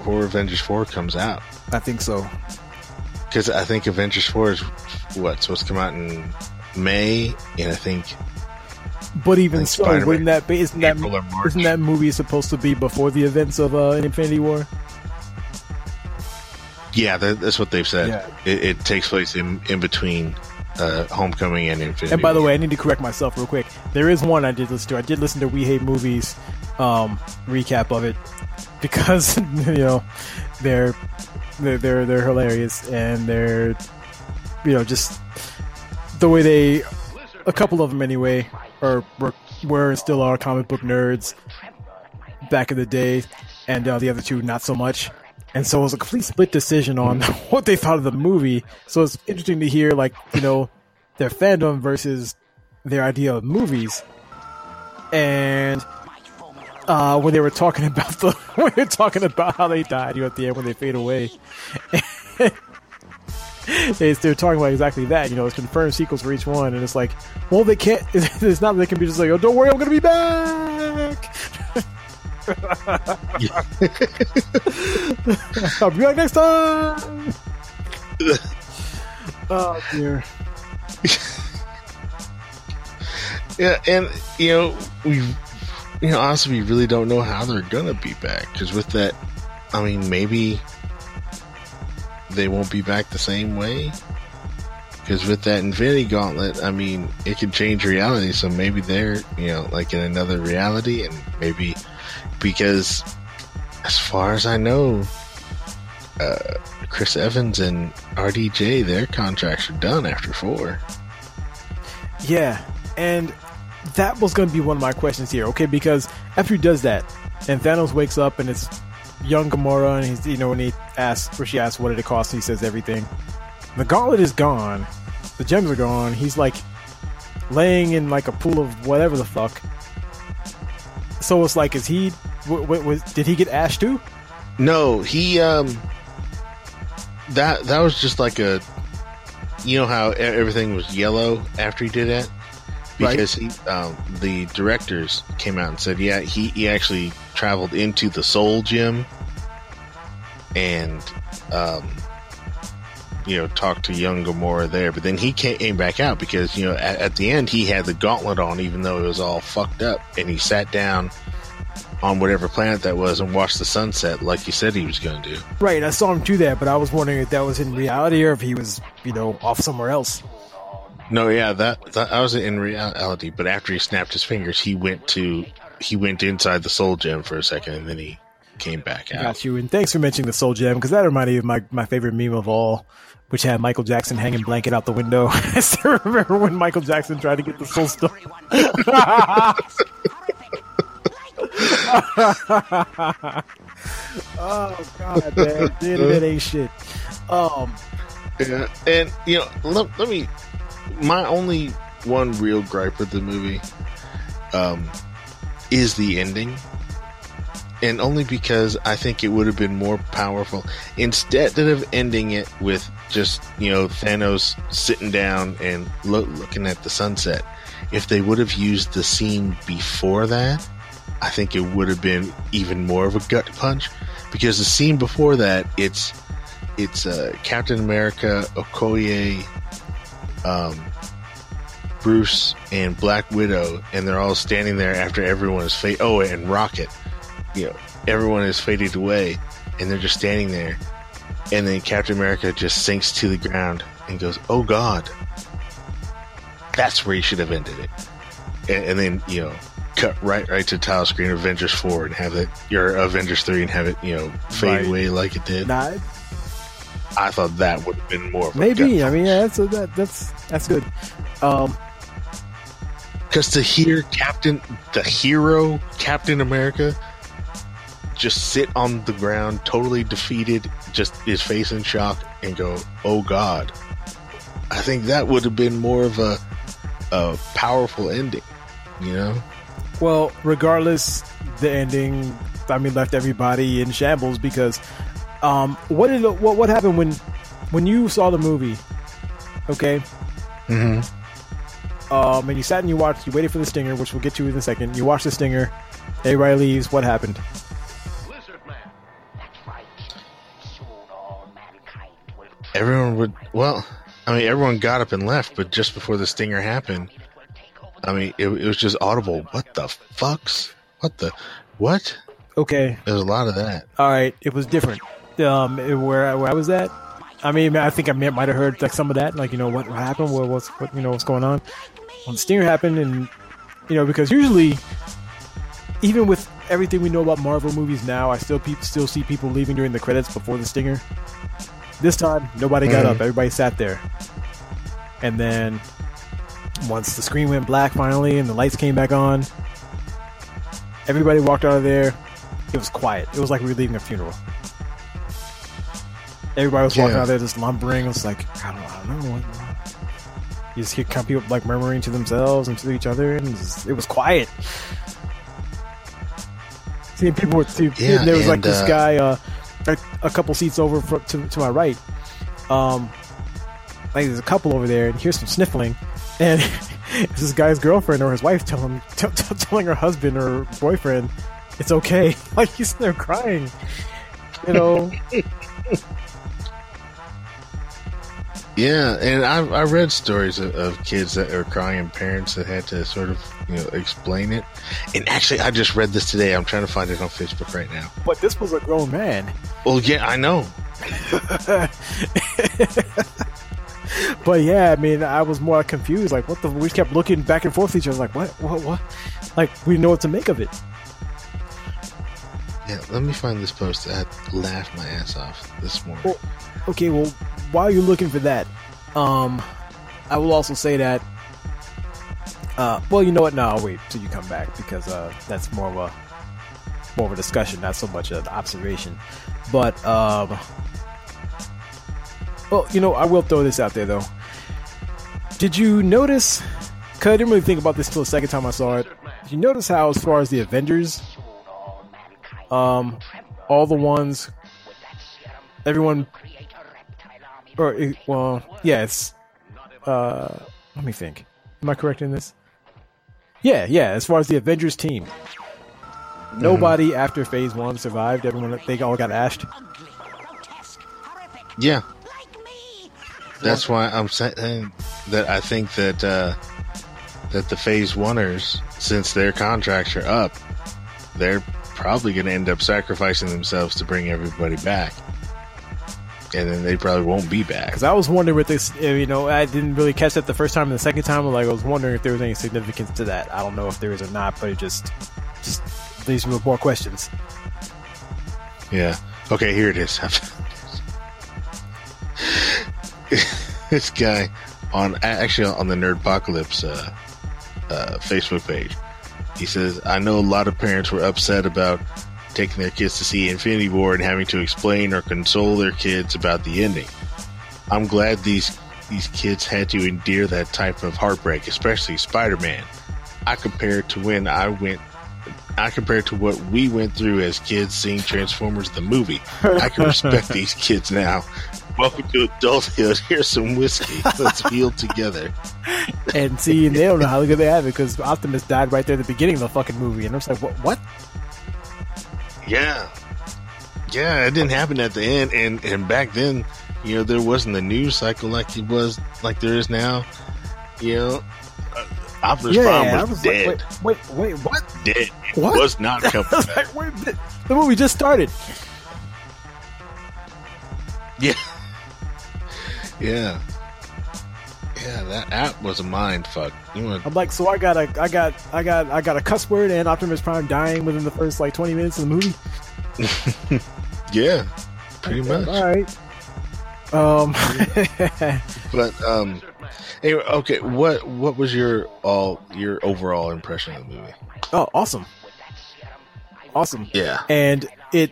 comes out. I think so. Because I think Avengers 4 is supposed to come out in May, and I think. But even so, isn't that movie supposed to be before the events of Infinity War? Yeah, that's what they've said. Yeah. It takes place in between. Homecoming and Infinity. And by the way, I need to correct myself real quick. There is one I did listen to. I did listen to We Hate Movies recap of it because they're hilarious and they're just the way they, a couple of them anyway, were and still are comic book nerds back in the day, and the other two not so much. And so it was a complete split decision on what they thought of the movie. So it's interesting to hear, their fandom versus their idea of movies. And when they were talking about how they died, at the end when they fade away, they're talking about exactly that. You know, it's confirmed sequels for each one, and it's like, well, they can't. It's not that they can be just like, oh, don't worry, I'm gonna be back. I'll be back next time. Oh dear. Yeah, and you know, honestly, we really don't know how they're gonna be back, because with that, I mean, maybe they won't be back the same way, because with that Infinity Gauntlet, I mean, it could change reality. So maybe they're, you know, like in another reality, and maybe, because as far as I know, Chris Evans and RDJ, their contracts are done after 4. Yeah, and that was going to be one of my questions here, okay? Because after he does that, and Thanos wakes up, and it's young Gamora, and he's, you know, when he asks, or she asks, what did it cost? He says everything. The gauntlet is gone. The gems are gone. He's like laying in like a pool of whatever the fuck. So it's like, is he? Did he get ash too? No, he. That was just like a. You know how everything was yellow after he did that? Because right. The directors came out and said, yeah, he actually traveled into the Soul Gym and, you know, talked to young Gamora there. But then he came back out because, you know, at the end he had the gauntlet on, even though it was all fucked up. And he sat down on whatever planet that was and watched the sunset like he said he was going to do. Right, I saw him do that, but I was wondering if that was in reality or if he was, you know, off somewhere else. No, yeah, that was in reality. But after he snapped his fingers, he went inside the Soul Gem for a second, and then he came back out. Got you. And thanks for mentioning the Soul Gem, because that reminded me of my favorite meme of all, which had Michael Jackson hanging blanket out the window. I still remember when Michael Jackson tried to get the Soul Stone. Oh God, man, that ain't shit. Yeah, and you know, let me. My only one real gripe with the movie is the ending, and only because I think it would have been more powerful instead of ending it with just, you know, Thanos sitting down and looking at the sunset. If they would have used the scene before that, I think it would have been even more of a gut punch, because the scene before that, it's Captain America, Okoye, Bruce and Black Widow, and they're all standing there after everyone is faded. Oh, and Rocket, you know, everyone is faded away, and they're just standing there. And then Captain America just sinks to the ground and goes, "Oh God!" That's where you should have ended it. And then, you know, cut right to the title screen, Avengers 4, and have it, your Avengers 3, and have it, you know, fade away like it did. Not. I thought that would have been more of a maybe. I mean, yeah, that's good. Because to hear Captain America just sit on the ground, totally defeated, just his face in shock, and go, "Oh God!" I think that would have been more of a powerful ending, you know. Well, regardless, the ending, I mean, left everybody in shambles because. What happened when you saw the movie? Okay. Mm-hmm. And you sat and you waited for the stinger, which we'll get to in a second. You watched the stinger. Everybody leaves. What happened? Everyone got up and left, but just before the stinger happened, I mean, it was just audible. What the fucks? What the what? Okay. There's a lot of that. All right, it was different. Where I was at, I mean, I think I might have heard like some of that, like, you know, what happened, what you know, what's going on. When the stinger happened, and you know, because usually, even with everything we know about Marvel movies now, I still see people leaving during the credits before the stinger. This time, nobody got up; everybody sat there. And then, once the screen went black finally, and the lights came back on, everybody walked out of there. It was quiet. It was like we were leaving a funeral. Everybody was walking out there just lumbering. It was like, I don't know. You just hear people like murmuring to themselves and to each other, and it was quiet. Seeing people and there was like this guy, a couple seats over to my right. like there's a couple over there, and here's some sniffling, and it's this guy's girlfriend or his wife telling her husband or boyfriend it's okay. Like, he's there crying, you know. Yeah, and I read stories of kids that were crying and parents that had to sort of, you know, explain it. And actually, I just read this today. I'm trying to find it on Facebook right now. But this was a grown man. Well, yeah, I know. But yeah, I mean, I was more confused. Like, what the? We kept looking back and forth at each other. Like, what? Like, we didn't know what to make of it. Yeah, let me find this post. I laughed my ass off this morning. Well, okay, well, while you're looking for that, I will also say that, well, you know what? No, I'll wait till you come back, because that's more of a discussion, not so much an observation. But, well, you know, I will throw this out there, though. Did you notice, because I didn't really think about this till the second time I saw it, did you notice how, as far as the Avengers, all the ones, everyone, or, well, yeah, it's, let me think. Am I correct in this? Yeah, as far as the Avengers team, nobody after Phase 1 survived. Everyone, they all got ashed. Yeah. That's why I'm saying that I think that the Phase 1ers, since their contracts are up, they're probably going to end up sacrificing themselves to bring everybody back, and then they probably won't be back. Because I was wondering with this, you know, I didn't really catch that the first time, and the second time, like, I was wondering if there was any significance to that. I don't know if there is or not, but it just leaves me with more questions. Yeah. Okay, here it is. This guy on the Nerdpocalypse Facebook page. He says, I know a lot of parents were upset about taking their kids to see Infinity War and having to explain or console their kids about the ending. I'm glad these kids had to endure that type of heartbreak, especially Spider-Man. I compare it to what we went through as kids seeing Transformers the movie. I can respect these kids now. Welcome to adulthood. Here's some whiskey. Let's heal together. And see, they don't know how good they have it, because Optimus died right there at the beginning of the fucking movie. And I'm just like, what? Yeah. Yeah, it didn't happen at the end. And back then, you know, there wasn't the news cycle like there is now. You know, Optimus Prime was dead. Like, wait, what? Dead. What? It was not coming back. Like, wait a minute. The movie just started. Yeah. Yeah. Yeah, that app was a mind fuck. I'm like, so I got a cuss word and Optimus Prime dying within the first like 20 minutes of the movie. Yeah. Pretty much. All right. But anyway, okay, what was your overall impression of the movie? Oh, awesome. Yeah. And it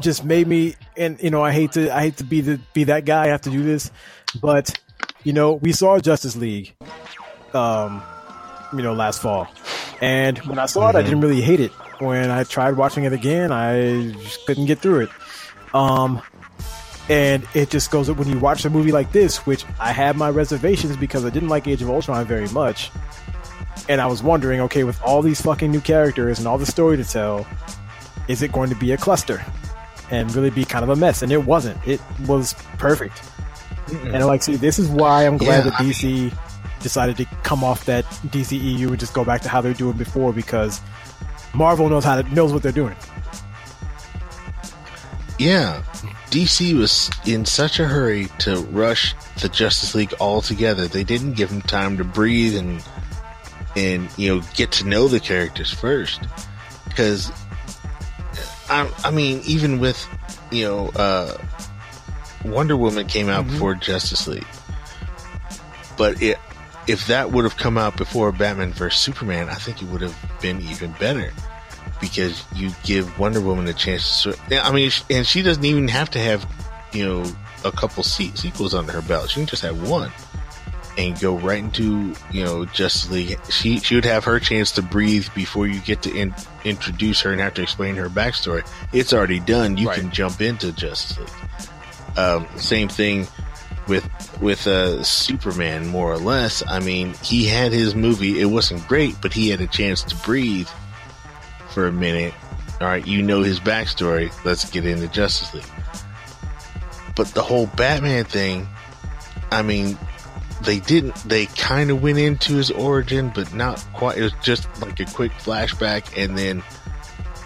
just made me, and you know, I hate to be that guy. I have to do this, but you know, we saw Justice League, you know, last fall, and when I saw it, I didn't really hate it. When I tried watching it again, I just couldn't get through it. And it just goes up when you watch a movie like this, which I had my reservations because I didn't like Age of Ultron very much, and I was wondering, okay, with all these fucking new characters and all the story to tell, is it going to be a cluster and really be kind of a mess? And it wasn't. It was perfect. And I'm like, see, this is why I'm glad that DC decided to come off that DCEU and just go back to how they were doing before, because Marvel knows what they're doing. Yeah. DC was in such a hurry to rush the Justice League all together. They didn't give them time to breathe and you know, get to know the characters first. Because I mean, even with, you know, Wonder Woman came out before Justice League, but if that would have come out before Batman vs Superman, I think it would have been even better, because you give Wonder Woman a chance to. I mean, and she doesn't even have to have, you know, a couple sequels under her belt. She can just have one and go right into, you know, Justice League. She would have her chance to breathe before you get to introduce her and have to explain her backstory. It's already done. You can jump into Justice League. Same thing with Superman, more or less. I mean, he had his movie. It wasn't great, but he had a chance to breathe for a minute. All right, you know his backstory. Let's get into Justice League. But the whole Batman thing, I mean, they didn't. They kind of went into his origin, but not quite. It was just like a quick flashback, and then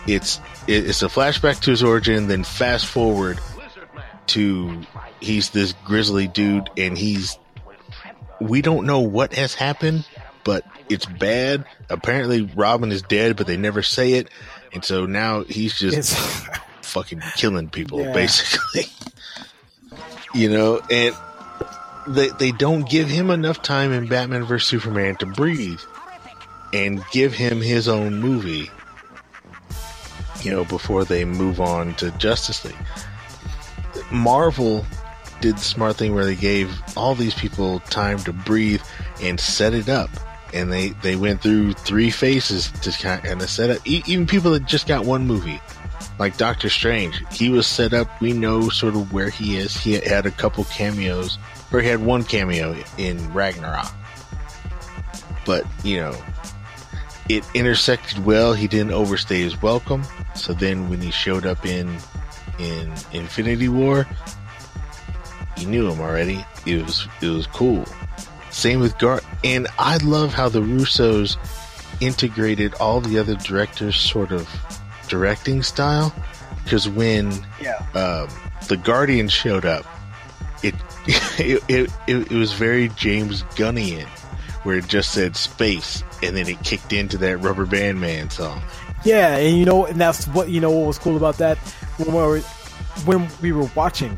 it's a flashback to his origin. Then fast forward to he's this grizzly dude, and he's, we don't know what has happened, but it's bad. Apparently Robin is dead, but they never say it. And so now he's just fucking killing people, basically. You know, and they don't give him enough time in Batman vs. Superman to breathe and give him his own movie, you know, before they move on to Justice League. Marvel did the smart thing where they gave all these people time to breathe and set it up. And they went through three phases to kind of set up. Even people that just got one movie, like Doctor Strange, he was set up. We know sort of where he is. He had a couple cameos, or he had one cameo in Ragnarok. But, you know, it intersected well. He didn't overstay his welcome. So then when he showed up in Infinity War, you knew him already. It was cool. Same with and I love how the Russos integrated all the other directors' sort of directing style. Because when the Guardians showed up, it was very James Gunnian, where it just said space, and then it kicked into that Rubber Band Man song. Yeah, and you know, and that's what, you know what was cool about that when we were watching,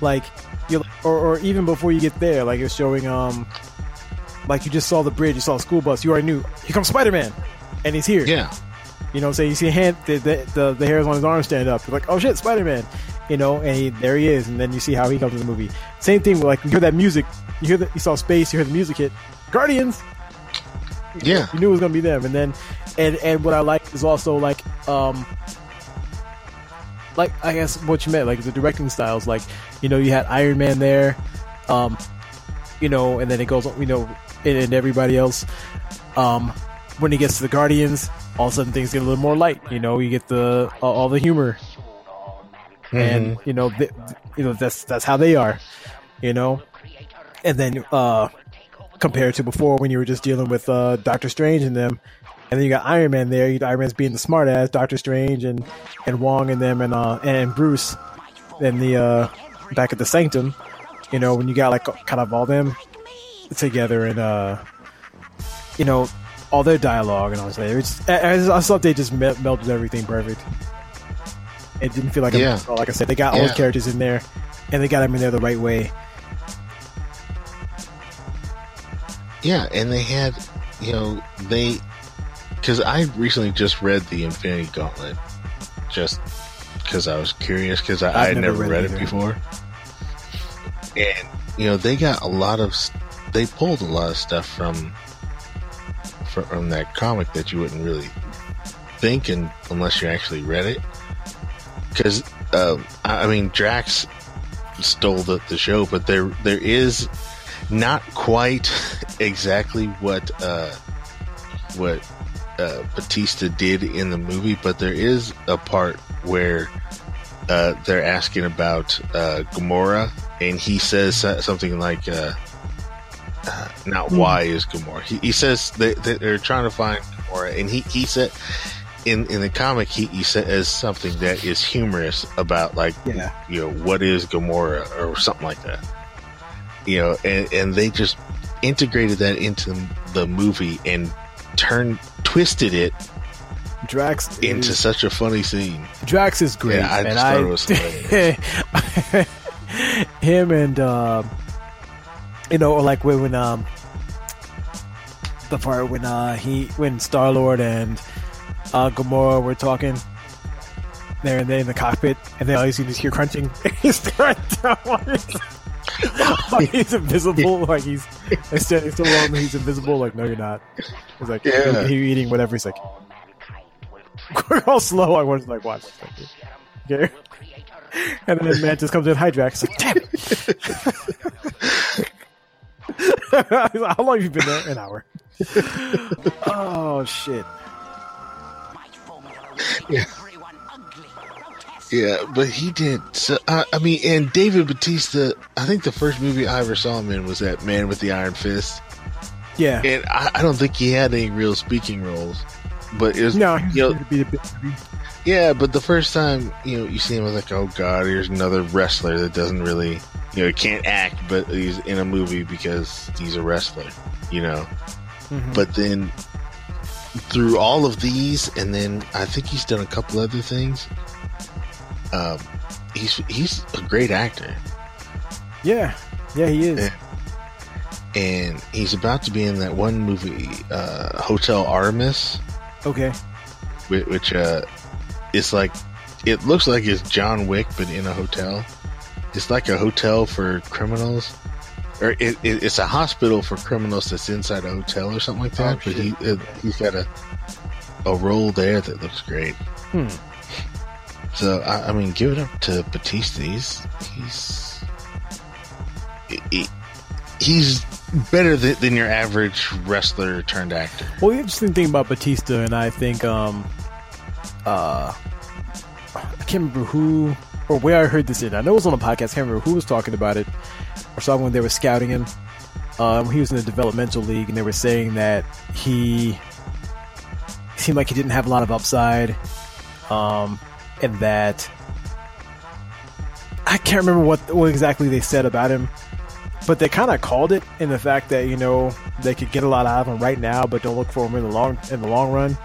like. Or even before you get there, like you're showing, like you just saw the bridge, you saw a school bus, you already knew, here comes Spider-Man, and he's here. Yeah. You know what I'm saying? You see the hairs on his arm stand up. You're like, oh shit, Spider-Man. You know, and there he is, and then you see how he comes in the movie. Same thing, like you hear that music, you saw space, you hear the music hit, Guardians! Yeah. You knew it was going to be them, and then, and what I like is also like I guess what you meant, like the directing styles, like, you know, you had Iron Man there, you know, and then it goes, you know, and everybody else. When he gets to the Guardians, all of a sudden things get a little more light. You know, you get the all the humor, and you know that's how they are, you know. And then compared to before when you were just dealing with Doctor Strange and them. And then you got Iron Man there. Iron Man's being the smart ass, Doctor Strange and Wong and them and Bruce and the back at the Sanctum. You know, when you got like kind of all them together and you know, all their dialogue and all that. I thought they just melded everything perfect. It didn't feel like a mess. Like I said, they got all those characters in there, and they got them in there the right way. Yeah, and they had, you know, they. Because I recently just read the Infinity Gauntlet, just because I was curious, because I had never read it before. And, you know, they pulled a lot of stuff from that comic that you wouldn't really think unless you actually read it. Because, I mean, Drax stole the show, but there is not quite exactly what Batista did in the movie, but there is a part where they're asking about Gamora, and he says something like why is Gamora, he says they're trying to find Gamora, and he said in the comic he says something that is humorous about, like, you know, what is Gamora or something like that, you know, and they just integrated that into the movie and twisted it, Drax, into such a funny scene. Drax is great. Yeah, I just thought it was hilarious. Him and you know, or like when the part when Star-Lord and Gamora were talking there, and they're in the cockpit, and then all you see is hear crunching. He's invisible, like he's standing so long that he's invisible. Like, no, you're not. He's like, you're eating whatever. He's like, we're all slow. I was like, watch. Okay. And then Matt just comes in, Hydrax. Like, damn it. How long have you been there? An hour. Oh, shit. Yeah. Yeah, but he did. So, I mean, and David Bautista, I think the first movie I ever saw him in was that Man with the Iron Fist. Yeah. And I don't think he had any real speaking roles. But it was, no, you know, to be a bit. Yeah, but the first time, you know, you see him, I was like, oh, God, here's another wrestler that doesn't really, you know, can't act, but he's in a movie because he's a wrestler, you know. Mm-hmm. But then through all of these, and then I think he's done a couple other things. He's a great actor. Yeah. Yeah, he is. And he's about to be in that one movie, Hotel Artemis. Okay. Which it's like, it looks like it's John Wick, but in a hotel. It's like a hotel for criminals. Or it's a hospital for criminals that's inside a hotel or something like that. Oh, but he's got a role there that looks great. Hmm. So, I mean, give it up to Batista. He's better than your average wrestler turned actor. Well, the interesting thing about Batista, and I think, I can't remember who or where I heard this in. I know it was on a podcast. I can't remember who was talking about it or saw when they were scouting him. He was in the developmental league, and they were saying that he seemed like he didn't have a lot of upside. And that I can't remember what exactly they said about him, but they kind of called it in the fact that, you know, they could get a lot out of him right now, but don't look for him in the long run.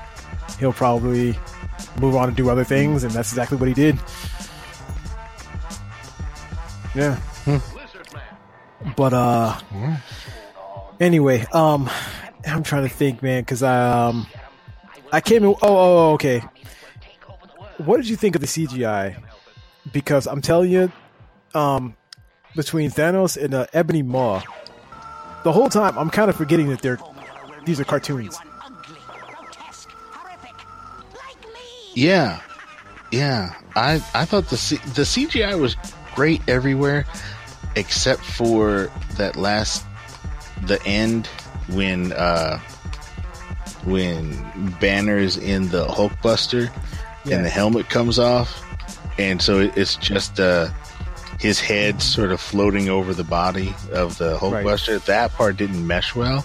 He'll probably move on and do other things, and that's exactly what he did. Yeah. But anyway, I'm trying to think, man, because I came in. Oh, okay. What did you think of the CGI? Because I'm telling you, between Thanos and Ebony Maw, the whole time I'm kind of forgetting that these are cartoons. Yeah, yeah. I thought the CGI was great everywhere, except for that the end when Banner is in the Hulkbuster. Yeah. And the helmet comes off, and so it's just his head sort of floating over the body of the Hulkbuster. Right. That part didn't mesh well,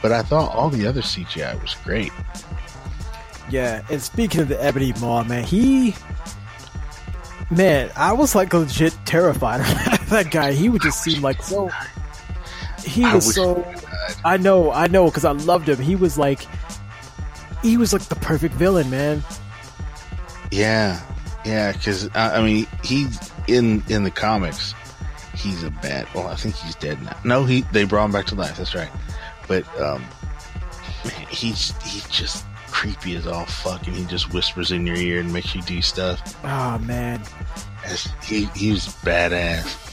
but I thought all the other CGI was great. Yeah, and speaking of the Ebony Maw, man, I was like legit terrified of that guy. He would just seem like so. He was so. I know, because I loved him. He was like the perfect villain, man. Yeah, because I mean, he's in the comics. He's a bad. Well, I think he's dead now. No, they brought him back to life. That's right. But man, he's just creepy as all fuck, and he just whispers in your ear and makes you do stuff. Oh man, he was badass.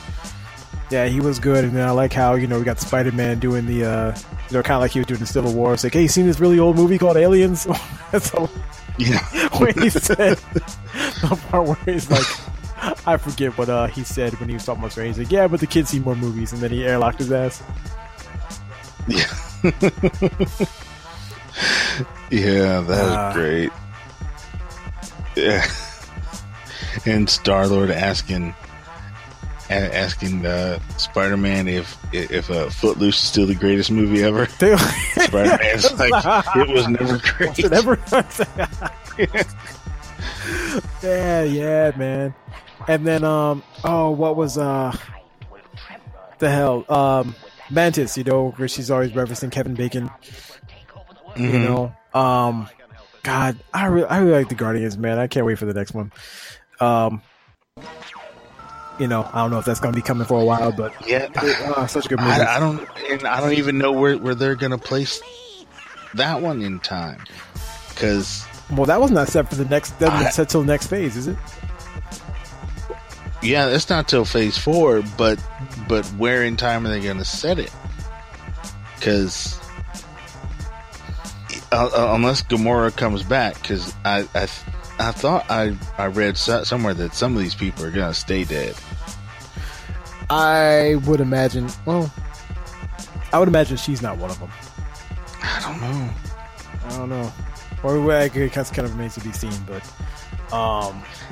Yeah, he was good, and then I like how, you know, we got Spider-Man doing the you know, kind of like he was doing the Civil War. It's like, hey, you seen this really old movie called Aliens? So, yeah, when he said the part where he's like, I forget what he said when he was talking about Strange. He's like, yeah, but the kids see more movies, and then he airlocked his ass. Yeah, yeah, that was great. Yeah, and Star-Lord asking Spider-Man if Footloose is still the greatest movie ever. Spider-Man's like, it was never great. Yeah, man. And then what was the hell? Mantis, you know, where she's always referencing Kevin Bacon. Mm-hmm. You know, God, I really like the Guardians, man. I can't wait for the next one. You know, I don't know if that's going to be coming for a while, but yeah, such a good movie. I don't even know where they're going to place that one in time, because that was not set for the next. That's not set till next phase, is it? Yeah, that's not till phase 4, but where in time are they going to set it? Because unless Gamora comes back, because I I thought I read somewhere that some of these people are gonna stay dead. I would imagine. Well, I would imagine she's not one of them. I don't know. Or I guess that's kind of remains to be seen, but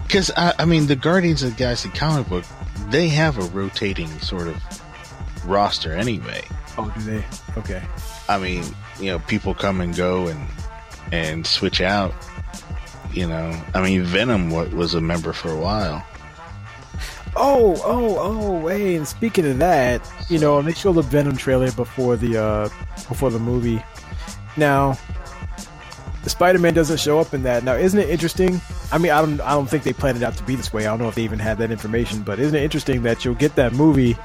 because I mean, the Guardians of the Galaxy comic book, they have a rotating sort of roster anyway. Oh, do they? Okay. I mean, you know, people come and go and switch out. You know, I mean, Venom was a member for a while. Oh! Hey, and speaking of that, you know, they showed the Venom trailer before the movie. Now, Spider-Man doesn't show up in that. Now, isn't it interesting? I mean, I don't think they planned it out to be this way. I don't know if they even had that information, but isn't it interesting that you'll get that movie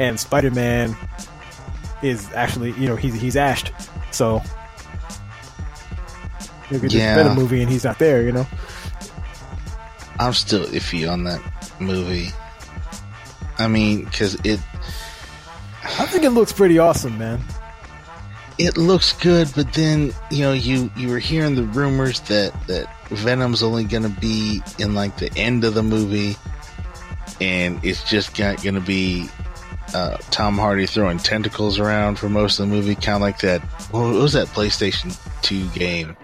and Spider-Man is actually, you know, he's Ashed, so you could just spend a movie and he's not there, you know. I'm still iffy on that movie. I mean, because I think it looks pretty awesome, man. It looks good, but then, you know, you were hearing the rumors that Venom's only going to be in, like, the end of the movie, and it's just going to be Tom Hardy throwing tentacles around for most of the movie, kind of like that. What was that PlayStation 2 game?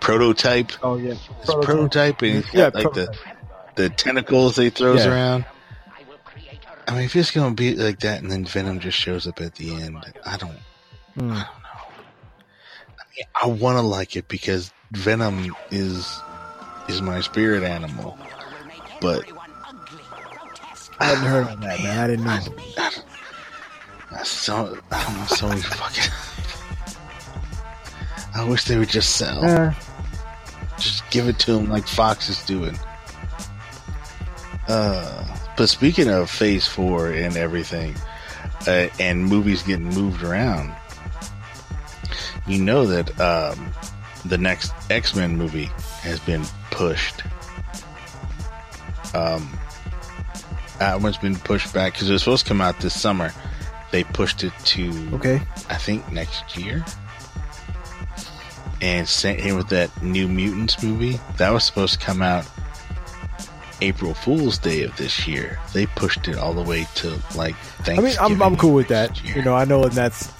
Prototype. Oh yeah, Prototype, and yeah, like Prototype. the tentacles they throws around. I mean, if it's gonna be like that, and then Venom just shows up at the end, I don't know. I mean, I want to like it because Venom is my spirit animal, but I hadn't heard of that, man. I didn't know. I don't know, so many fucking. I wish they would just sell. Just give it to them like Fox is doing. But speaking of Phase 4 and everything, and movies getting moved around, you know that the next X-Men movie has been pushed. That one's been pushed back because it was supposed to come out this summer. They pushed it to, I think, next year. And sent him with that New Mutants movie. That was supposed to come out April Fool's Day of this year. They pushed it all the way to like Thanksgiving. I mean, I'm cool with that. You know, I know that's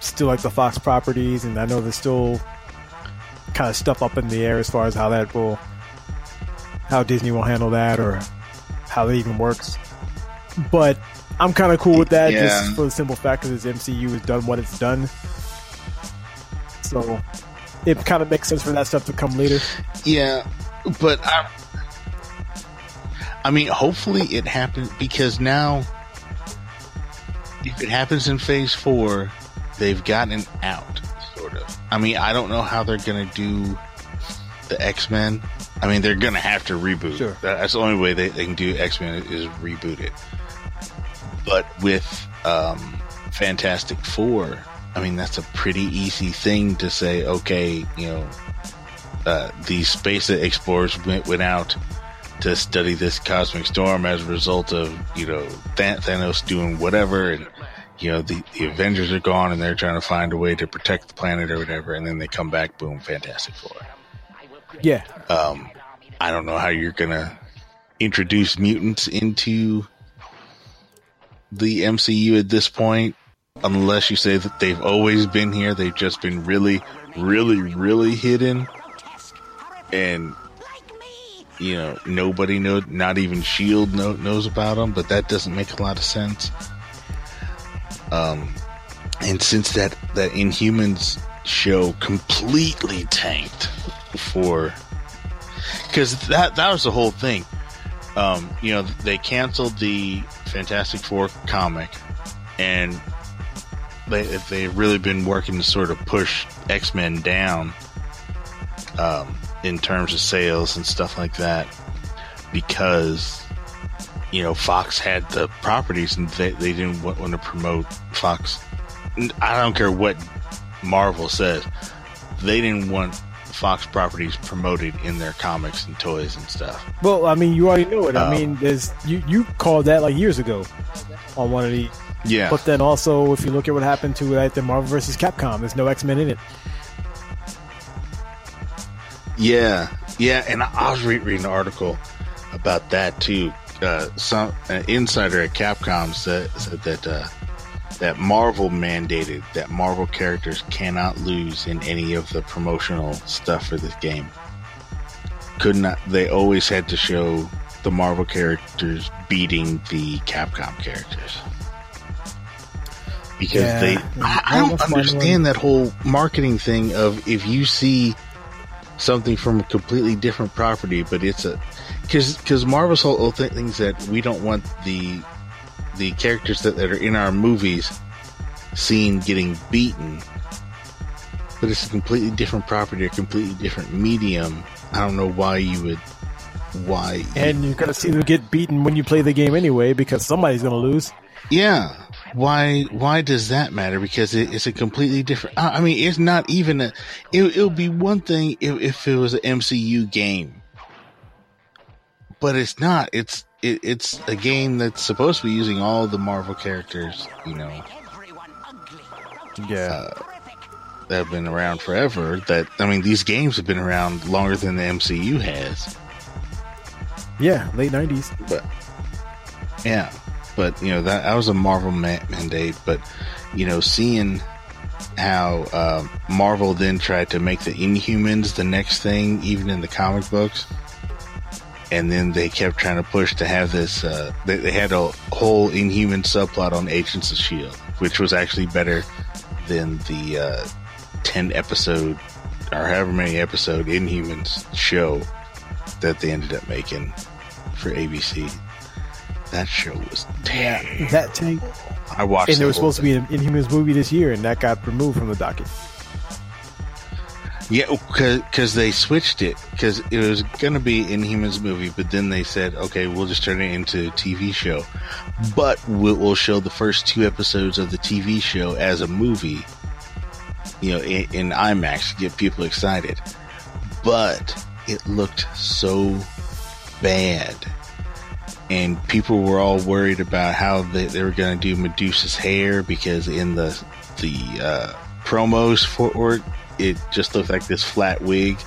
still like the Fox properties, and I know there's still kind of stuff up in the air as far as how Disney will handle that or how that even works. But I'm kind of cool with that, just for the simple fact that this MCU has done what it's done. So it kind of makes sense for that stuff to come later. Yeah, but I mean, hopefully it happens, because now if it happens in Phase 4, they've gotten out, sort of. I mean, I don't know how they're going to do the X-Men. I mean, they're going to have to reboot. Sure. That's the only way they can do X-Men is reboot it. But with Fantastic Four, I mean, that's a pretty easy thing to say, okay, you know, these space explorers went out to study this cosmic storm as a result of, you know, Thanos doing whatever, and, you know, the Avengers are gone and they're trying to find a way to protect the planet or whatever, and then they come back, boom, Fantastic Four. Yeah. I don't know how you're going to introduce mutants into the MCU at this point. Unless you say that they've always been here, they've just been really, really, really hidden, and you know, nobody knows, not even S.H.I.E.L.D. knows about them. But that doesn't make a lot of sense. And since that Inhumans show completely tanked for, because that was the whole thing. You know, they canceled the Fantastic Four comic, and they've really been working to sort of push X-Men down in terms of sales and stuff like that, because, you know, Fox had the properties and they didn't want to promote Fox. I don't care what Marvel says, they didn't want Fox properties promoted in their comics and toys and stuff. Well, I mean, you already know it. I mean, there's you called that like years ago on one of the. Yeah. But then also, if you look at what happened to the Marvel vs. Capcom, there's no X-Men in it. Yeah, and I was reading an article about that too. Some insider at Capcom said that that Marvel mandated that Marvel characters cannot lose in any of the promotional stuff for this game. Could not. They always had to show the Marvel characters beating the Capcom characters. Because I don't understand that whole marketing thing of if you see something from a completely different property, but it's a... Because Marvel's whole thing thinks that we don't want the characters that are in our movies seen getting beaten. But it's a completely different property, a completely different medium. I don't know why you would... And you're going to see them get beaten when you play the game anyway, because somebody's going to lose. Yeah. Why does that matter? Because it's a completely different... I mean, it's not even a... It would be one thing if it was an MCU game. But it's not. It's a game that's supposed to be using all the Marvel characters, you know. Yeah. That have been around forever. These games have been around longer than the MCU has. Yeah, late 90s. But you know, that was a Marvel mandate. But you know, seeing how Marvel then tried to make the Inhumans the next thing, even in the comic books, and then they kept trying to push to have this. They had a whole Inhuman subplot on Agents of S.H.I.E.L.D., which was actually better than the 10-episode or however many episode Inhumans show that they ended up making for ABC. That show was terrible. Yeah, that tank. I watched it. And there was supposed to be an Inhumans movie this year, and that got removed from the docket. Yeah, because they switched it. Because it was going to be an Inhumans movie, but then they said, okay, we'll just turn it into a TV show. But we'll show the first 2 episodes of the TV show as a movie, you know, in IMAX to get people excited. But it looked so bad. And people were all worried about how they were going to do Medusa's hair, because in the promos for it just looked like this flat wig.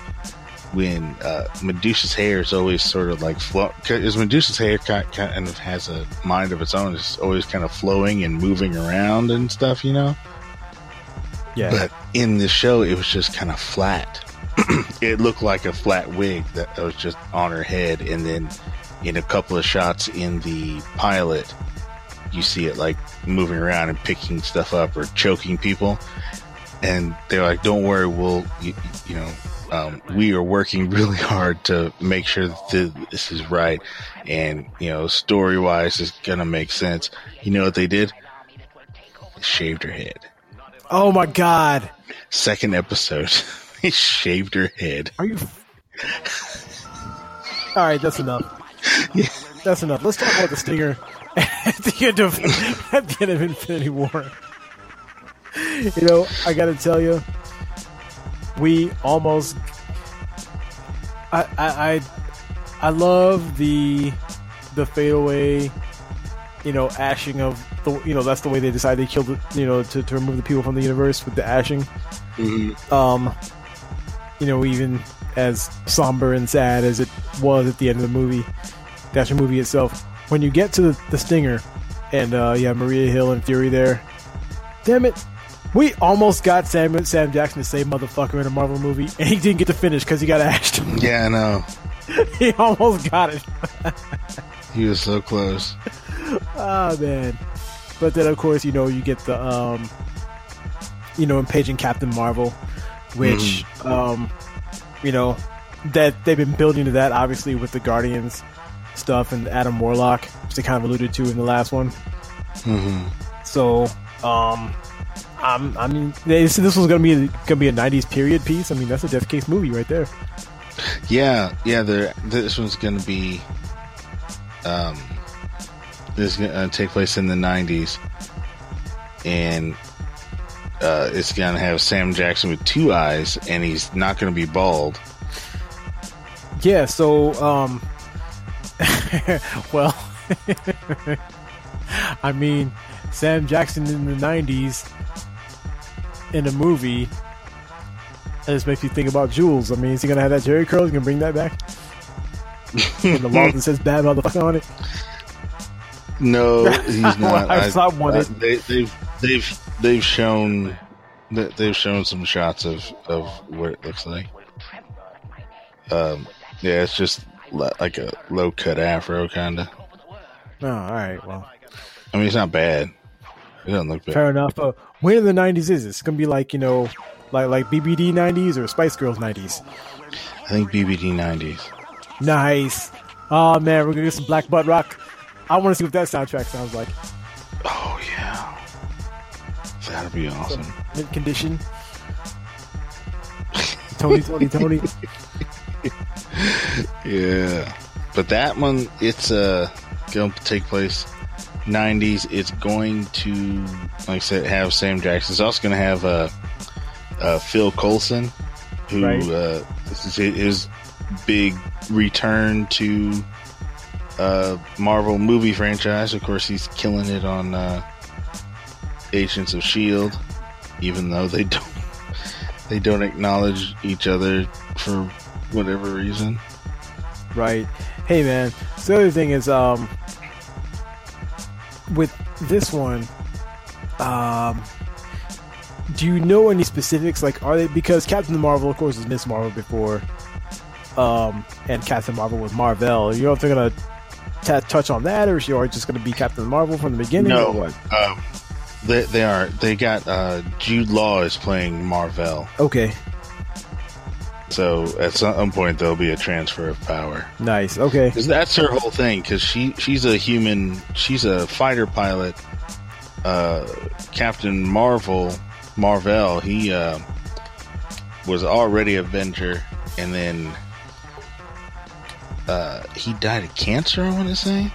When Medusa's hair is always sort of like flow, because Medusa's hair kind of has a mind of its own. It's always kind of flowing and moving around and stuff, you know. Yeah. But in the show, it was just kind of flat. It looked like a flat wig that was just on her head, and then in a couple of shots in the pilot, you see it like moving around and picking stuff up or choking people. And they're like, don't worry, we are working really hard to make sure that this is right. And, you know, story-wise, it's going to make sense. You know what they did? They shaved her head. Oh, my God. Second episode. They shaved her head. Are you... All right, that's enough. Yeah. That's enough. Let's talk about the stinger at the end of Infinity War. You know, I gotta tell you, we almost... I love the fadeaway, you know, ashing of the, you know, that's the way they decided they killed it, you know, to remove the people from the universe with the ashing. Mm-hmm. You know, even as somber and sad as it was at the end of the movie, that's the movie itself. When you get to the stinger, and Maria Hill and Fury there, damn it, we almost got Sam Jackson to say motherfucker in a Marvel movie, and he didn't get to finish because he got ashed. Yeah, I know. He almost got it. He was so close. Oh man! But then, of course, you know, you get the impaging Captain Marvel, which you know, that they've been building to that, obviously, with the Guardians stuff and Adam Warlock, which they kind of alluded to in the last one. Mm-hmm. So, this was gonna be a '90s period piece. I mean, that's a Death Cakes movie right there. Yeah. This one's gonna be this is gonna take place in the '90s, and it's going to have Sam Jackson with 2 eyes, and he's not going to be bald. Yeah, so, well, I mean, Sam Jackson in the 90s in a movie That just makes me think about Jules. I mean, is he going to have that Jerry curl? Is he going to bring that back? And the law that says bad motherfucker on it? No, he's not. They've shown some shots of what it looks like. Yeah, it's just like a low cut afro kinda. Oh, all right. Well, I mean, it's not bad. It doesn't look bad. Fair enough. When in the 90s is it? It's gonna be like, you know, like BBD 90s or Spice Girls 90s. I think BBD 90s. Nice. Oh man, we're gonna get some Black Butt Rock. I want to see what that soundtrack sounds like. Oh yeah, that'd be awesome. Mint condition. Tony. Yeah, but that one, it's going to take place 90s. It's going to, like I said, have Sam Jackson. It's also going to have Phil Coulson, who this is his big return to Marvel movie franchise. Of course, he's killing it on Agents of S.H.I.E.L.D., even though they don't acknowledge each other for whatever reason. Right. Hey man, so the other thing is with this one, do you know any specifics? Like, are they, because Captain Marvel, of course, was Miss Marvel before, and Captain Marvel was Mar-Vell. You know if they're gonna touch on that, or is she just going to be Captain Marvel from the beginning? No, or what? They are. They got Jude Law is playing Mar-Vell. Okay. So at some point there'll be a transfer of power. Nice. Okay. Because that's her whole thing. Because she's a human. She's a fighter pilot. Captain Mar-Vell. He was already Avenger, and then he died of cancer, I want to say.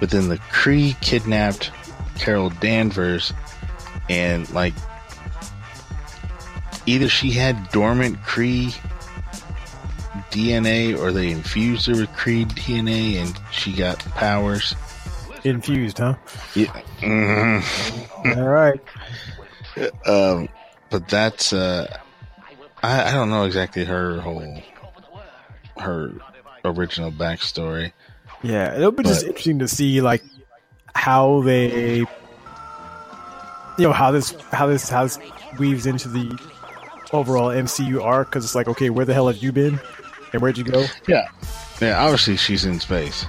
But then the Kree kidnapped Carol Danvers, and like either she had dormant Kree DNA or they infused her with Kree DNA and she got powers. Infused, huh? Yeah. Mm-hmm. All right. But that's I don't know exactly her original backstory. Yeah, it'll be just interesting to see like how they, you know, how this weaves into the overall MCU arc, because it's like, okay, where the hell have you been and where'd you go? Yeah, obviously she's in space,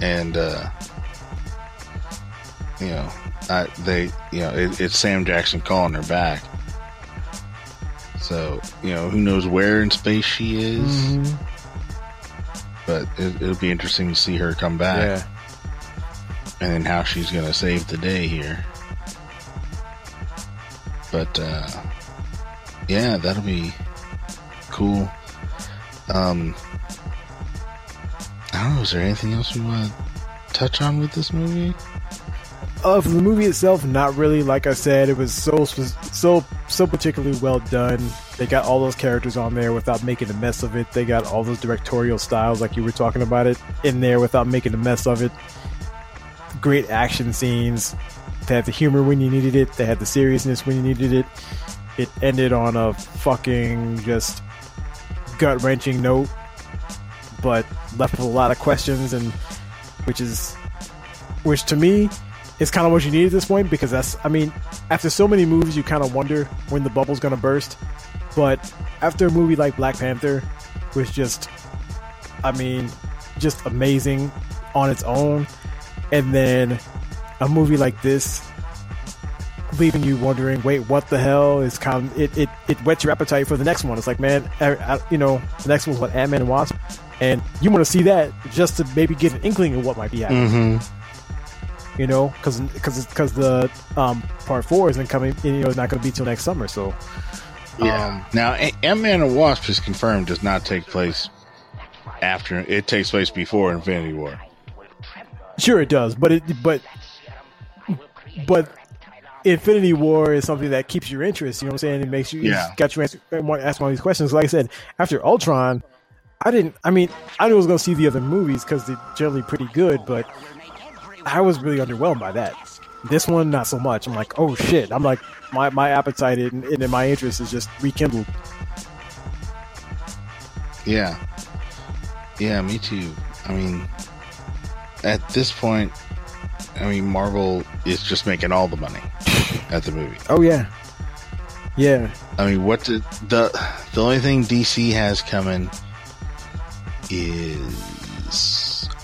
and you know, it's Sam Jackson calling her back. So, you know, who knows where in space she is. Mm-hmm. But it'll be interesting to see her come back. Yeah. And then how she's going to save the day here. But, yeah, that'll be cool. I don't know, is there anything else we want to touch on with this movie? For the movie itself, not really. Like I said, it was so particularly well done. They got all those characters on there without making a mess of it. They got all those directorial styles, like you were talking about it, in there without making a mess of it. Great action scenes. They had the humor when you needed it. They had the seriousness when you needed it. It ended on a fucking just gut-wrenching note, but left with a lot of questions, and which to me, it's kind of what you need at this point, because that's, I mean, after so many movies, you kind of wonder when the bubble's going to burst. But after a movie like Black Panther was just amazing on its own, and then a movie like this leaving you wondering, wait, what the hell is kind of, it whets your appetite for the next one. It's like, man, the next one's what, Ant-Man and Wasp? And you want to see that just to maybe get an inkling of what might be happening. Mm-hmm. You know, because the part 4 isn't coming. You know, it's not going to be till next summer. So, yeah. Now, Ant-Man and Wasp is confirmed. Does not take place after. It takes place before Infinity War. Sure, it does. But but Infinity War is something that keeps your interest. You know what I'm saying? It makes you got you ask all these questions. Like I said, after Ultron, I knew I was going to see the other movies because they're generally pretty good, but I was really underwhelmed by that. This one, not so much. I'm like, oh shit. I'm like, my appetite and my interest is just rekindled. Yeah. Yeah, me too. I mean, at this point, I mean, Marvel is just making all the money at the movie. Oh, yeah. Yeah. I mean, what did the only thing DC has coming is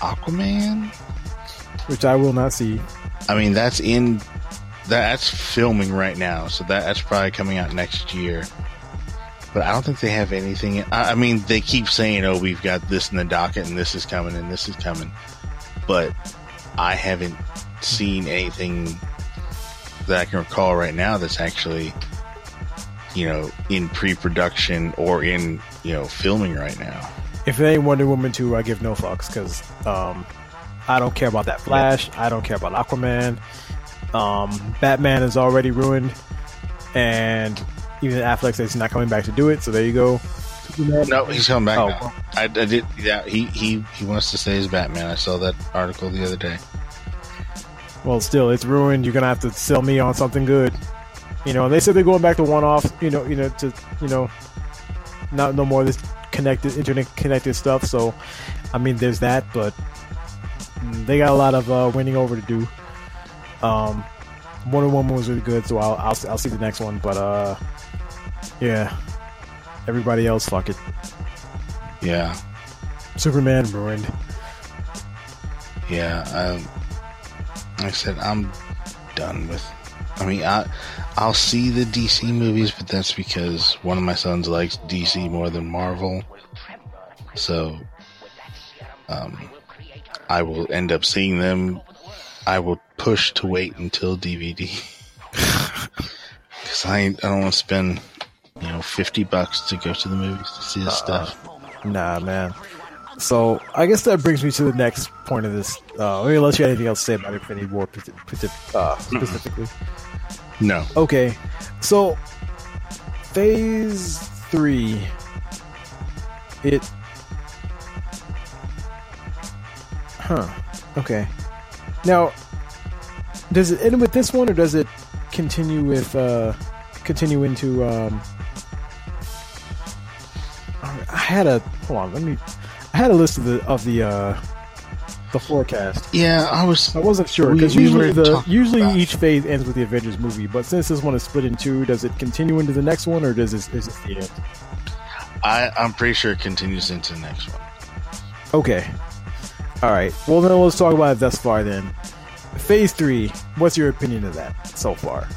Aquaman, which I will not see. I mean, that's filming right now, so that's probably coming out next year. But I don't think they have anything. I mean, they keep saying, "Oh, we've got this in the docket, and this is coming, and this is coming," but I haven't seen anything that I can recall right now that's actually, you know, in pre-production or in, you know, filming right now. If it ain't Wonder Woman 2, I give no fucks, because I don't care about that Flash. I don't care about Aquaman. Batman is already ruined, and even Affleck says he's not coming back to do it. So there you go. No, he's coming back. Oh. Now. I did. Yeah, he wants to stay as Batman. I saw that article the other day. Well, still, it's ruined. You're gonna have to sell me on something good. You know, they said they're going back to one-off. Not no more of this internet connected stuff. So, I mean, there's that, but they got a lot of winning over to do. Wonder Woman was really good, so I'll see the next one. But yeah, everybody else, fuck it. Yeah, Superman ruined. Yeah, like I said, I'm done with. I mean, I'll see the DC movies, but that's because one of my sons likes DC more than Marvel. So, I will end up seeing them. I will push to wait until DVD. Because I don't want to spend, you know, $50 to go to the movies to see this stuff. Nah, man. So, I guess that brings me to the next point of this. Unless you had anything else to say about Infinity War specifically. No. Okay. So, Phase 3. Okay. Now, does it end with this one, or does it continue with continue into? I had a list of the forecast. Yeah, I wasn't sure, because usually each phase ends with the Avengers movie, but since this one is split in two, does it continue into the next one, or is it the end? I'm pretty sure it continues into the next one. Okay. All right. Well, then let's talk about it thus far. Then, Phase 3. What's your opinion of that so far?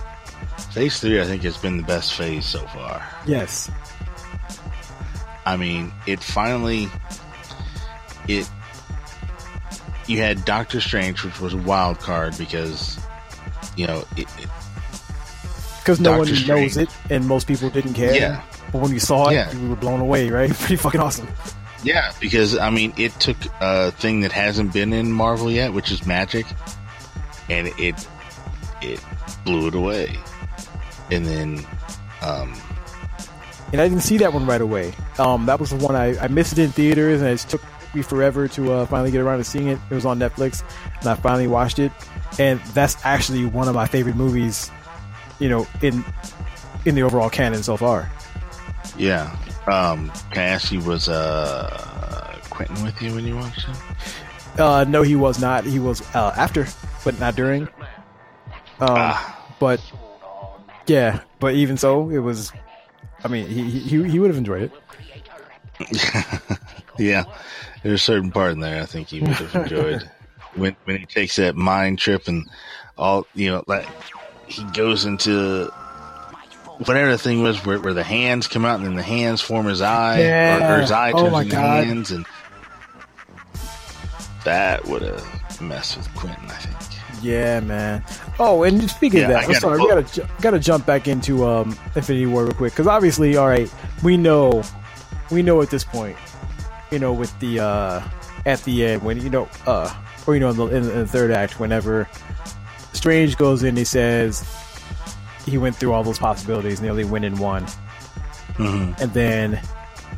Phase 3, I think, has been the best phase so far. Yes. I mean, it finally you had Doctor Strange, which was a wild card because, you know, because no one knows it and most people didn't care. Yeah. But when you saw it, you were blown away, right? Pretty fucking awesome. Yeah, because, I mean, it took a thing that hasn't been in Marvel yet, which is magic, and it blew it away. And then... and I didn't see that one right away. That was the one I missed it in theaters, and it took me forever to finally get around to seeing it. It was on Netflix, and I finally watched it. And that's actually one of my favorite movies, you know, in the overall canon so far. Yeah. Cassie was Quentin with you when you watched it? No, he was not. He was after, but not during. But yeah, but even so, it was. I mean, he would have enjoyed it. Yeah, there's a certain part in there I think he would have enjoyed when he takes that mind trip and all. You know, like he goes into. Whatever the thing was where the hands come out and then the hands form his eye, or his eye turns into hands, and that would have messed with Quentin, I think. Yeah, man. Oh, and speaking of that, we gotta jump back into Infinity War real quick, because obviously, all right, we know at this point, you know, with the at the end when in the third act, whenever Strange goes in, he says. He went through all those possibilities, nearly went in one. Mm-hmm. And then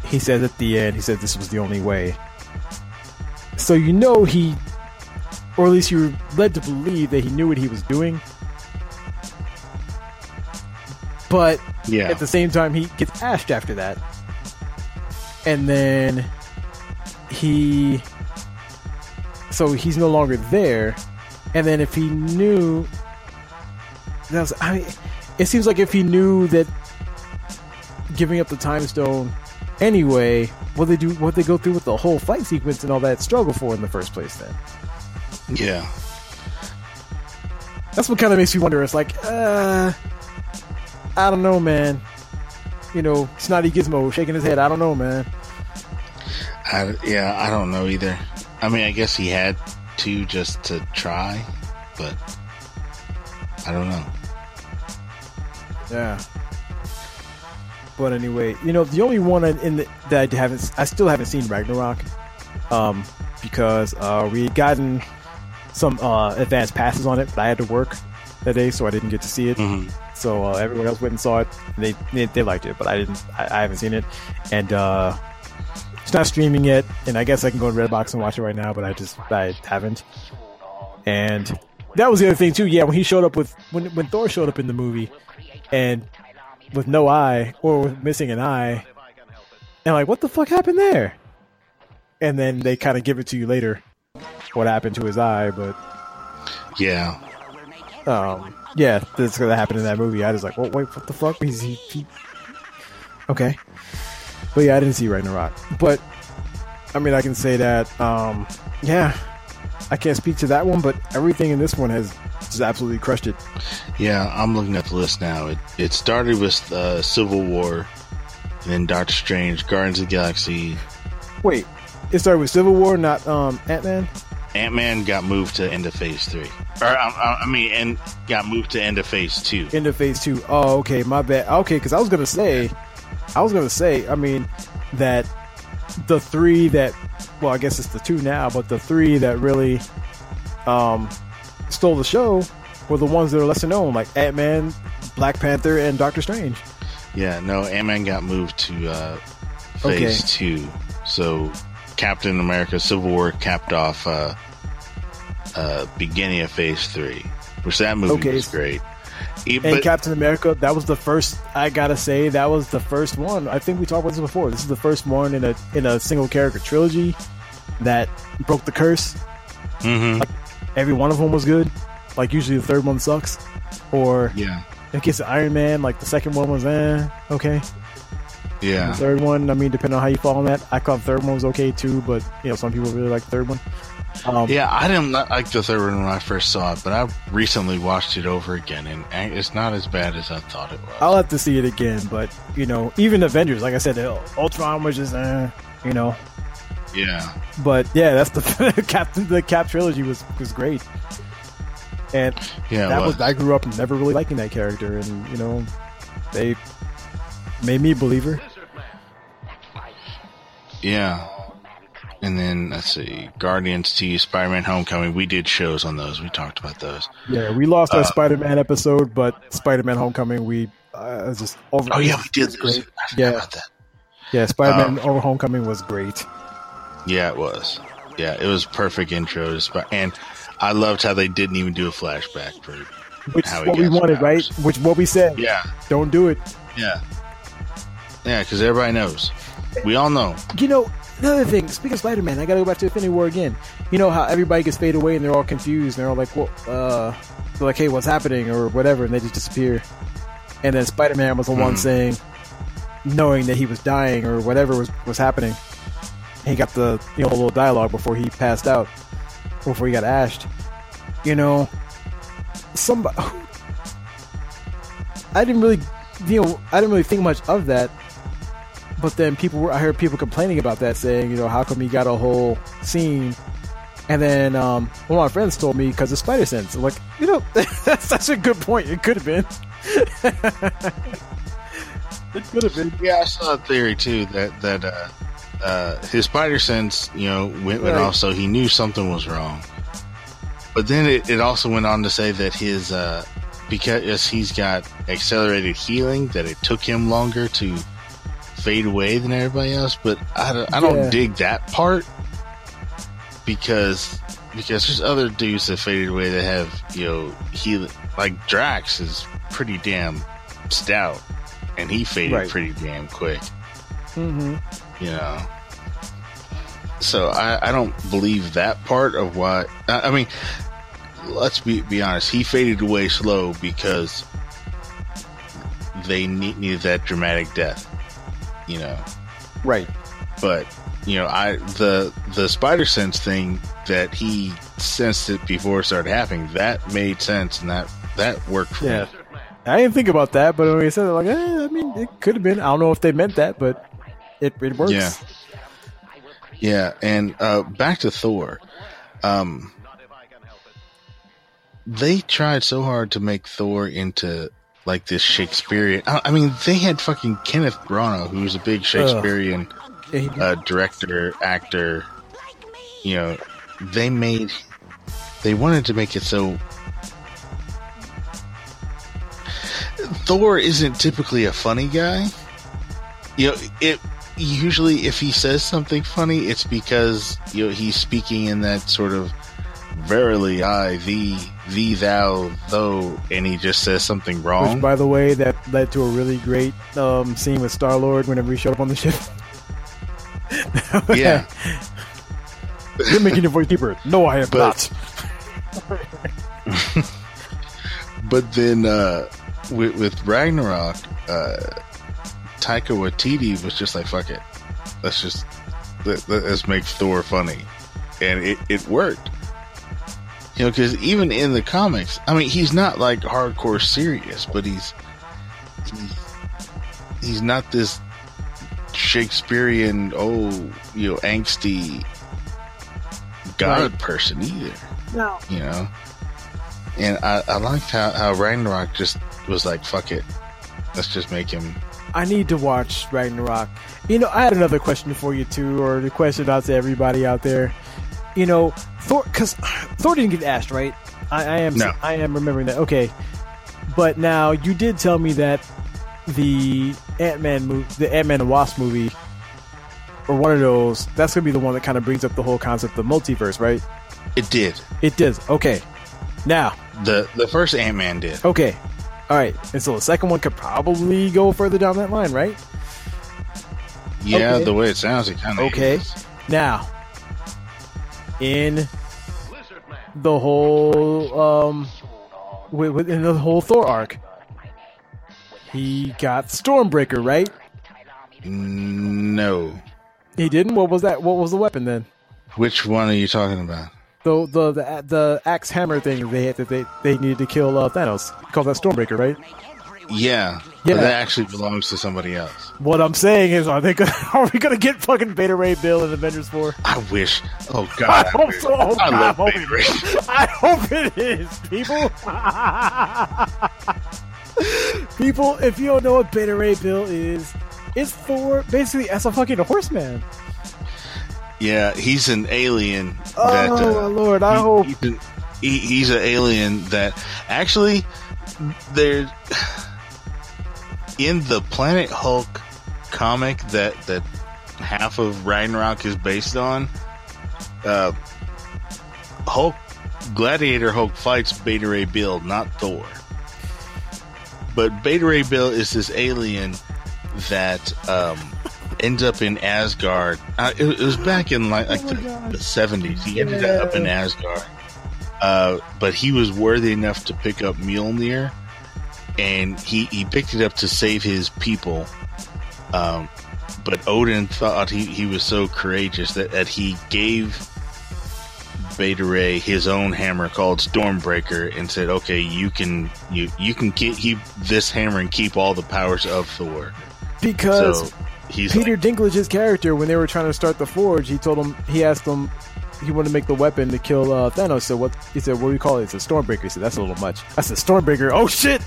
he says at the end, he said this was the only way. So you know he Or at least you were led to believe that he knew what he was doing. But yeah. At the same time, he gets ashed after that. And then he... So he's no longer there. And then if he knew... That was, I mean, it seems like if he knew that giving up the time stone anyway, what they go through with the whole fight sequence and all that struggle for in the first place then. Yeah. That's what kind of makes me wonder. It's like, I don't know, man. You know, Snotty Gizmo shaking his head. I don't know, man. I don't know either. I mean, I guess he had to just to try, but I don't know. Yeah. But anyway, you know, the only one that I still haven't seen Ragnarok, because we had gotten some advanced passes on it, but I had to work that day, so I didn't get to see it. Mm-hmm. So everyone else went and saw it. They liked it, but I didn't. I haven't seen it, and it's not streaming yet. And I guess I can go to Redbox and watch it right now, but I haven't. And that was the other thing too. Yeah, when he showed up when Thor showed up in the movie, and with no eye or with missing an eye, and like, what the fuck happened there? And then they kind of give it to you later what happened to his eye, but yeah, that's gonna happen in that movie. I was like, well, wait, what the fuck? He okay, but yeah, I didn't see Ragnarok, but I mean, I can say that yeah, I can't speak to that one, but everything in this one has just absolutely crushed it. Yeah, I'm looking at the list now. It started with Civil War, and then Doctor Strange, Guardians of the Galaxy. Wait, it started with Civil War, not Ant-Man? Ant-Man got moved to end of Phase 3. Or, got moved to end of Phase 2. End of Phase 2. Oh, okay, my bad. Okay, because I mean, that the three that... Well, I guess it's the two now, but the three that really stole the show were the ones that are lesser known, like Ant-Man, Black Panther, and Doctor Strange. Yeah, no, Ant-Man got moved to Phase 2. So Captain America Civil War capped off beginning of Phase 3, which that movie was great. But Captain America, that was the first. I gotta say, that was the first one. I think we talked about this before. This is the first one in a single character trilogy that broke the curse. Mm-hmm. Like, every one of them was good. Like usually the third one sucks. Or yeah, in case of Iron Man, like the second one was okay. Yeah. And the third one, I mean, depending on how you fall on that, I thought the third one was okay too. But you know, some people really like the third one. Yeah, I didn't like the third one when I first saw it, but I recently watched it over again, and it's not as bad as I thought it was. I'll have to see it again, but, you know, even Avengers, like I said, Ultron was just, you know. Yeah. But, yeah, that's the Cap trilogy was great. And yeah, I grew up never really liking that character, and, you know, they made me a believer. Yeah. And then, let's see, Guardians 2, Spider-Man Homecoming. We did shows on those. We talked about those. Yeah, we lost our Spider-Man episode, but Spider-Man Homecoming, we just... Over- oh, yeah, we did. Great. I forgot about that. Yeah, Spider-Man Homecoming was great. Yeah, it was. Yeah, it was perfect intro. And I loved how they didn't even do a flashback for which how is what we wanted, powers. Right? Which what we said. Yeah. Don't do it. Yeah. Yeah, because everybody knows. We all know. You know... Another thing, speaking of Spider-Man, I gotta go back to Infinity War again. You know how everybody gets faded away and they're all confused and they're all like, well, they're like, hey, what's happening or whatever, and they just disappear. And then Spider-Man was the one saying, knowing that he was dying or whatever was happening. He got the, you know, little dialogue before he passed out, before he got ashed. You know, somebody... I didn't really think much of that. But then I heard people complaining about that, saying, you know, how come he got a whole scene? And then one of my friends told me because of Spider Sense. I'm like, you know, that's such a good point. It could have been. It could have been. Yeah, I saw a theory too that his Spider Sense, you know, went off, so he knew something was wrong. But then it also went on to say that his because he's got accelerated healing, that it took him longer to fade away than everybody else, but I don't dig that part because because there's other dudes that faded away that have, you know, like Drax is pretty damn stout, and he faded pretty damn quick. Mm-hmm. You know. So I don't believe that part of why. I mean, let's be honest. He faded away slow because they needed that dramatic death. You know, right? But you know, the spider sense thing that he sensed it before it started happening, that made sense, and that worked for me. I didn't think about that, but when he said it, like, I mean, it could have been. I don't know if they meant that, but it works. Yeah. Yeah, and back to Thor. They tried so hard to make Thor into like this Shakespearean. I mean, they had fucking Kenneth Branagh, who's a big Shakespearean director, actor. You know, they wanted to make it so Thor isn't typically a funny guy. You know, usually if he says something funny, it's because, you know, he's speaking in that sort of verily I thee thou thou, and he just says something wrong. Which, by the way, that led to a really great scene with Star-Lord whenever he showed up on the ship. Yeah. You're making your voice deeper. No, I am not. But then with Ragnarok, Taika Waititi was just like, fuck it, let's make Thor funny, and it worked. You know, because even in the comics, I mean, he's not like hardcore serious, but he's not this Shakespearean angsty god person either. No, you know, and I liked how Ragnarok just was like, fuck it, let's just make him. I need to watch Ragnarok. You know, I had another question for you too, or a question out to everybody out there. You know, Thor, because Thor didn't get asked, right? I am remembering that. Okay, but now you did tell me that the Ant-Man and Wasp movie, or one of those, that's gonna be the one that kind of brings up the whole concept of multiverse, right? It did. Okay, now the first Ant-Man did. Okay. All right, and so the second one could probably go further down that line, right? Yeah, okay. The way it sounds, it kind of is. Now, in the whole within the whole Thor arc, he got Stormbreaker, right? No, he didn't. What was that? What was the weapon then? Which one are you talking about? The axe hammer thing they had that they needed to kill Thanos. He called that Stormbreaker, right? Yeah. But that actually belongs to somebody else. What I'm saying is, are we gonna get fucking Beta Ray Bill in Avengers 4? I wish. Oh god. I hope so. Oh, I love Beta Ray. I hope it is, people. People, if you don't know what Beta Ray Bill is, it's Thor basically as a fucking horseman. Yeah, he's an alien. That, my lord! I hope he's an alien that actually they're in the Planet Hulk comic that half of Ragnarok is based on. Gladiator Hulk fights Beta Ray Bill, not Thor. But Beta Ray Bill is this alien that. Ends up in Asgard. It was back in like the 70s. He ended up in Asgard, but he was worthy enough to pick up Mjolnir, and he picked it up to save his people. But Odin thought he was so courageous that he gave Beta Ray his own hammer called Stormbreaker and said, "Okay, you can keep this hammer and keep all the powers of Thor." Because. So, Peter Dinklage's character, when they were trying to start the forge, he asked them, he wanted to make the weapon to kill Thanos. So he said, "What do you call it?" It's a Stormbreaker. He said, "That's a little much." I said, "Stormbreaker." Oh shit!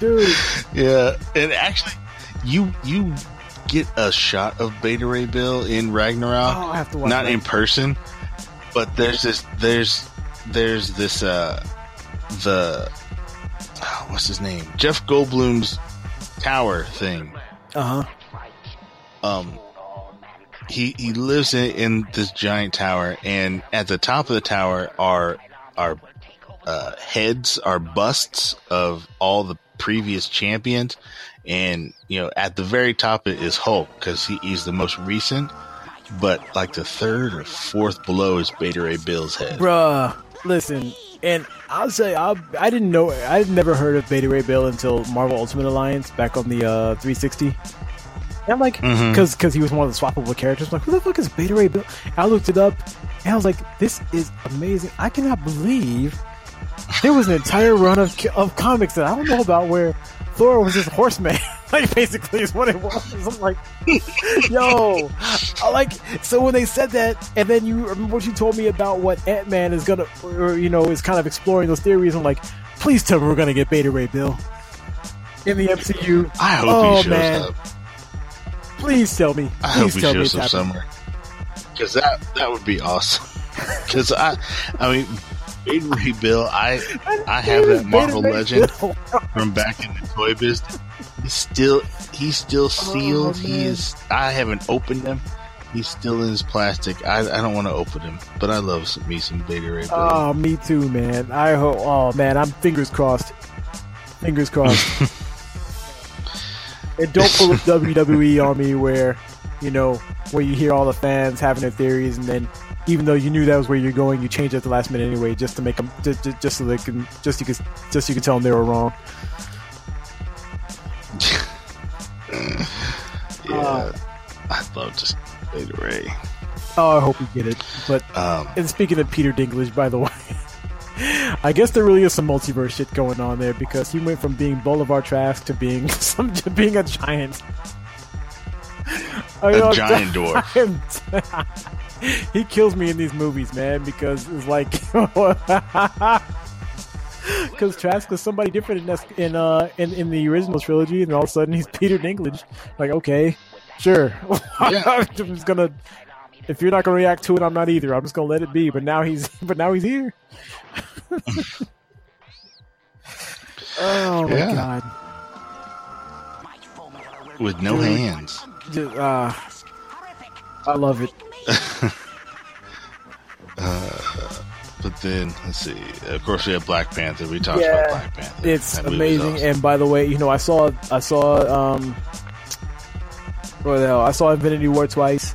Yeah. Dude. Yeah, and actually, you get a shot of Beta Ray Bill in Ragnarok. Oh, I have to watch. Not in person, but there's this what's his name? Jeff Goldblum's tower thing. Uh huh. he lives in this giant tower, and at the top of the tower are heads, are busts of all the previous champions. And, you know, at the very top is Hulk, because he's the most recent. But, like, the third or fourth below is Beta Ray Bill's head. Bruh, listen, and I'll say, I didn't know, I'd never heard of Beta Ray Bill until Marvel Ultimate Alliance back on the 360. And I'm like, because he was one of the swappable characters. I'm like, who the fuck is Beta Ray Bill? I looked it up, and I was like, this is amazing. I cannot believe there was an entire run of comics that I don't know about where Thor was just Horseman. Like, basically is what it was. I'm like, yo, I like, so when they said that, and then you remember what you told me about what Ant-Man is gonna, or, you know, is kind of exploring those theories. I'm like, please tell me we're gonna get Beta Ray Bill in the MCU. I hope he shows up. Please tell me. I hope he shows up somewhere, because that would be awesome. Because I mean, Beta Ray Bill, I have that Marvel legend from back in the toy business. He's still sealed. He is. I haven't opened him. He's still in his plastic. I don't want to open him, but I love me some Beta Ray Bill. Oh, me too, man. I hope. Oh man, I'm fingers crossed. Fingers crossed. And don't pull up WWE on me, where you know where you hear all the fans having their theories, and then even though you knew that was where you're going, you changed at the last minute anyway, just to make them, just so they can, just so you can tell them they were wrong. I'd love to see Beta Ray. Oh, I hope we get it. But and speaking of Peter Dinklage, by the way, I guess there really is some multiverse shit going on there, because he went from being Bolivar Trask to being a giant. Giant dwarf. He kills me in these movies, man, because it's like, because Trask was somebody different in the original trilogy, and all of a sudden he's Peter Dinklage. Like, okay, sure. Yeah. I'm just gonna, if you're not gonna react to it, I'm not either. I'm just gonna let it be. But now he's here. Oh my god! With no hands. Just, I love it. But then, let's see. Of course, we have Black Panther. We talked about Black Panther. It's amazing. Awesome. And by the way, you know, I saw what the hell? I saw Infinity War twice.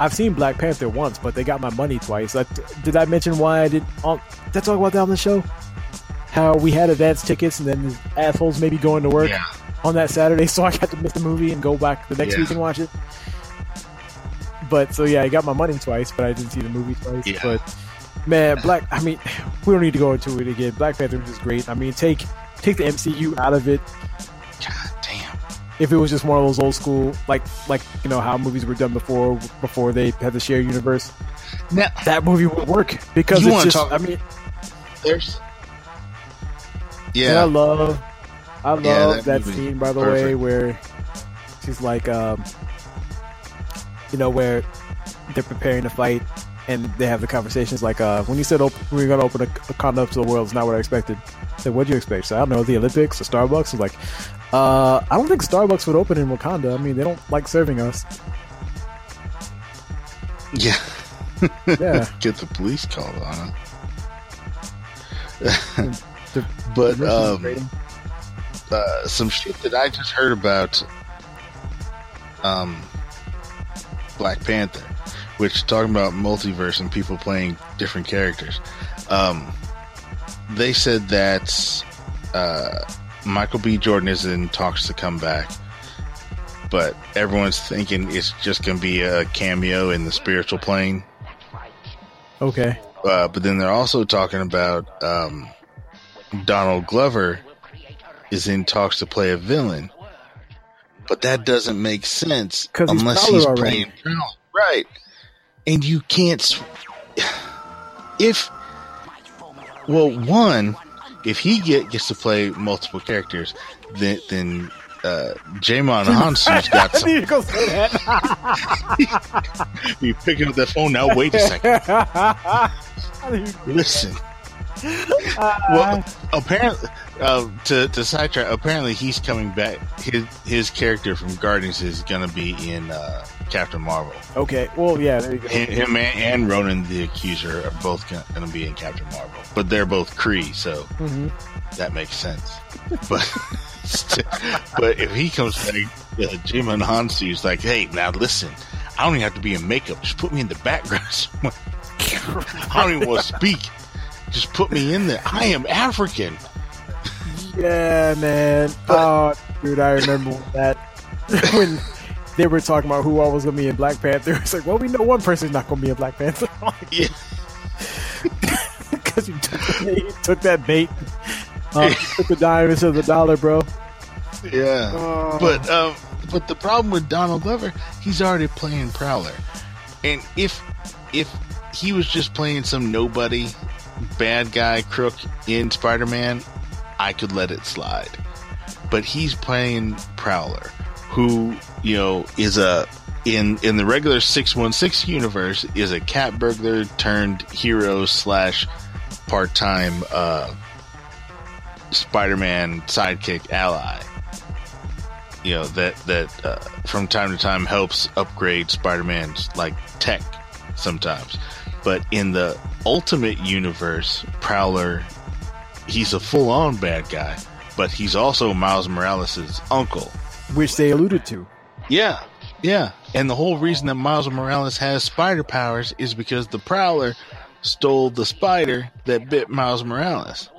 I've seen Black Panther once, but they got my money twice. Did I mention why I did? Did I talk about that on the show? How we had advance tickets, and then these assholes maybe going to work on that Saturday, so I got to miss the movie and go back the next week and watch it. But so I got my money twice, but I didn't see the movie twice. Yeah. But man, I mean, we don't need to go into it again. Black Panther was just great. I mean, take the MCU out of it. God damn. If it was just one of those old school, like you know how movies were done before they had the shared universe, now, that movie would work, because it's just. I mean, there's. Yeah, I love that scene. By the way, where she's like, you know, where they're preparing to fight, and they have the conversations like, when you said we're going to open a condom to the world, it's not what I expected. I said, what do you expect? So I don't know, the Olympics or Starbucks? I was like, I don't think Starbucks would open in Wakanda. I mean, they don't like serving us. Yeah. Yeah. Get the police called on them. But some shit that I just heard about Black Panther, which, talking about multiverse and people playing different characters, they said that Michael B. Jordan is in talks to come back, but everyone's thinking it's just going to be a cameo in the spiritual plane. Okay. But then they're also talking about Donald Glover is in talks to play a villain. But that doesn't make sense unless he's playing Prowler. Right. And you can't. If he gets to play multiple characters, then Jamon Hansu's got some. You go say that. You picking up the phone now? Wait a second. Listen. Well, apparently, to sidetrack, apparently he's coming back. His character from Guardians is going to be in Captain Marvel. Okay, well, yeah, there you go. Him and Ronan the Accuser are both going to be in Captain Marvel, but they're both Kree, so that makes sense. But but if he comes back, Jim and Hansu's like, hey, now listen, I don't even have to be in makeup. Just put me in the background somewhere. I don't even want to speak. Just put me in there. I am African. Yeah, man. But, oh, dude, I remember that when they were talking about who all was going to be in Black Panther. It's like, well, we know one person's not going to be in Black Panther. Yeah. Because you took that bait. You took the dime instead of the dollar, bro. Yeah. But the problem with Donald Glover, he's already playing Prowler. And if he was just playing some nobody, bad guy crook in Spider-Man, I could let it slide. But he's playing Prowler, who, you know, is a in the regular 616 universe is a cat burglar turned hero slash part-time Spider-Man sidekick ally. You know, that from time to time helps upgrade Spider-Man's like tech sometimes. But in the Ultimate Universe, Prowler, he's a full-on bad guy, but he's also Miles Morales' uncle. Which they alluded to. Yeah, yeah. And the whole reason that Miles Morales has spider powers is because the Prowler stole the spider that bit Miles Morales.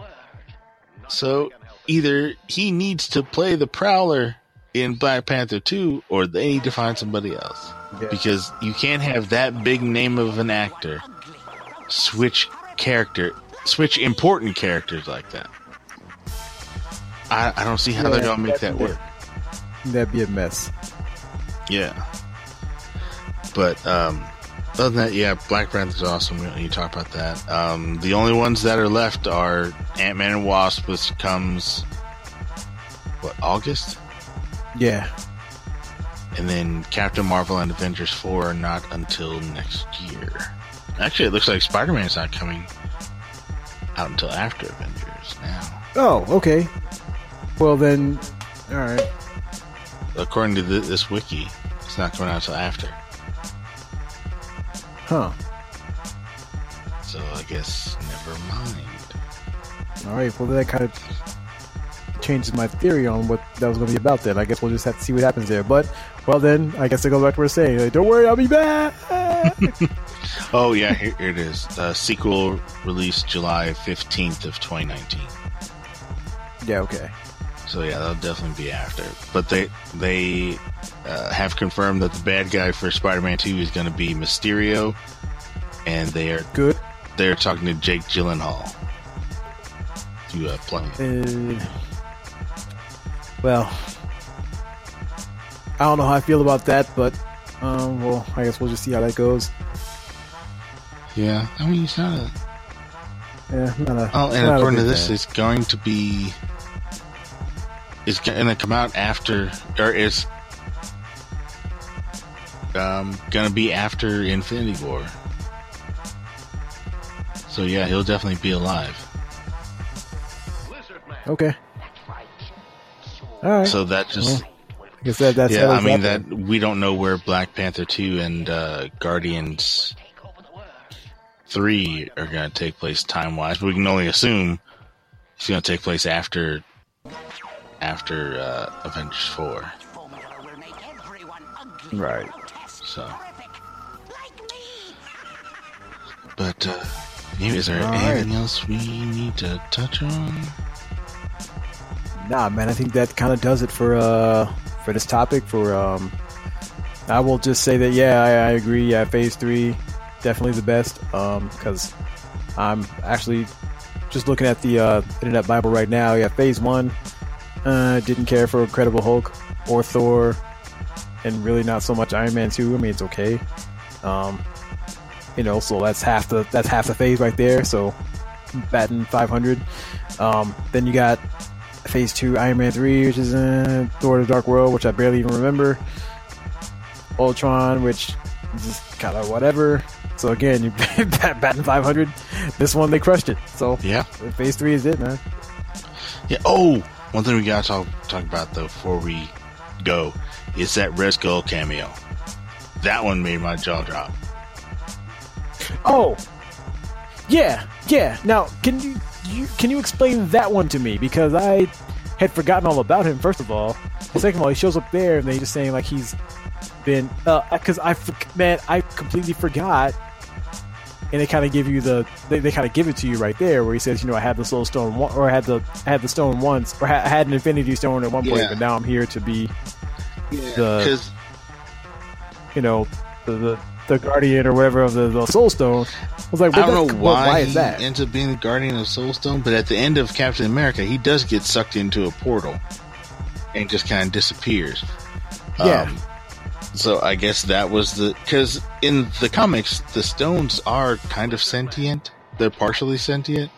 So either he needs to play the Prowler in Black Panther 2, or they need to find somebody else. Yeah. Because you can't have that big name of an actor switch important characters like that. I don't see how they're going to make that work. That'd be a mess. Yeah. But other than that, yeah, Black Panther's awesome. We don't need to talk about that. The only ones that are left are Ant-Man and Wasp, which comes, what, August? Yeah. And then Captain Marvel and Avengers 4 are not until next year. Actually, it looks like Spider-Man's not coming out until after Avengers now. Oh, okay. Well, then, all right. According to this wiki, it's not coming out until after. Huh. So I guess never mind. All right, well, that kind of changes my theory on what that was going to be about then. I guess we'll just have to see what happens there. But, well, then, I guess it goes back to what we're saying. Like, don't worry, I'll be back! Oh yeah, here it is. Sequel released July 15th of 2019. Yeah, okay. So yeah, that'll definitely be after. But they have confirmed that the bad guy for Spider-Man 2 is going to be Mysterio, and they are good. They're talking to Jake Gyllenhaal to play him. Well, I don't know how I feel about that, but. Well, I guess we'll just see how that goes. Yeah, I mean, it's not a... Yeah, and according to this, it's going to be... It's going to come out after... Or it's... going to be after Infinity War. So yeah, he'll definitely be alive. Okay. Alright. So that just... That we don't know where Black Panther 2 and Guardians 3 are going to take place time-wise. But we can only assume it's going to take place after Avengers 4. Right. So, but is there anything else we need to touch on? Nah, man. I think that kind of does it for this topic. I will just say that I agree. Yeah, Phase 3 definitely the best. Because I'm actually just looking at the Internet Bible right now. Yeah, Phase 1 didn't care for Incredible Hulk or Thor, and really not so much Iron Man 2. I mean, it's okay. You know, so that's half the phase right there. So batting 500. Then you got Phase 2, Iron Man 3, which is Thor the Dark World, which I barely even remember. Ultron, which is kind of whatever. So again, you're batting 500. This one, they crushed it. So, yeah. Phase 3 is it, man. Yeah. Oh, one thing we got to talk about, though, before we go is that Red Skull cameo. That one made my jaw drop. Oh, yeah, yeah. Now, can you explain that one to me? Because I had forgotten all about him, first of all. And second of all, he shows up there, and they just saying, like, he's been... Because, I completely forgot. And they kind of give you the... They kind of give it to you right there, where he says, you know, I had the soul stone... Or I had the stone once, or I had an infinity stone at one point, but now I'm here to be the... You know, the guardian or whatever of the Soul Stone. I was like, I don't know why is that? He ends up being the guardian of Soul Stone, but at the end of Captain America, he does get sucked into a portal and just kind of disappears. Yeah. So I guess that was because in the comics, the stones are kind of sentient. They're partially sentient,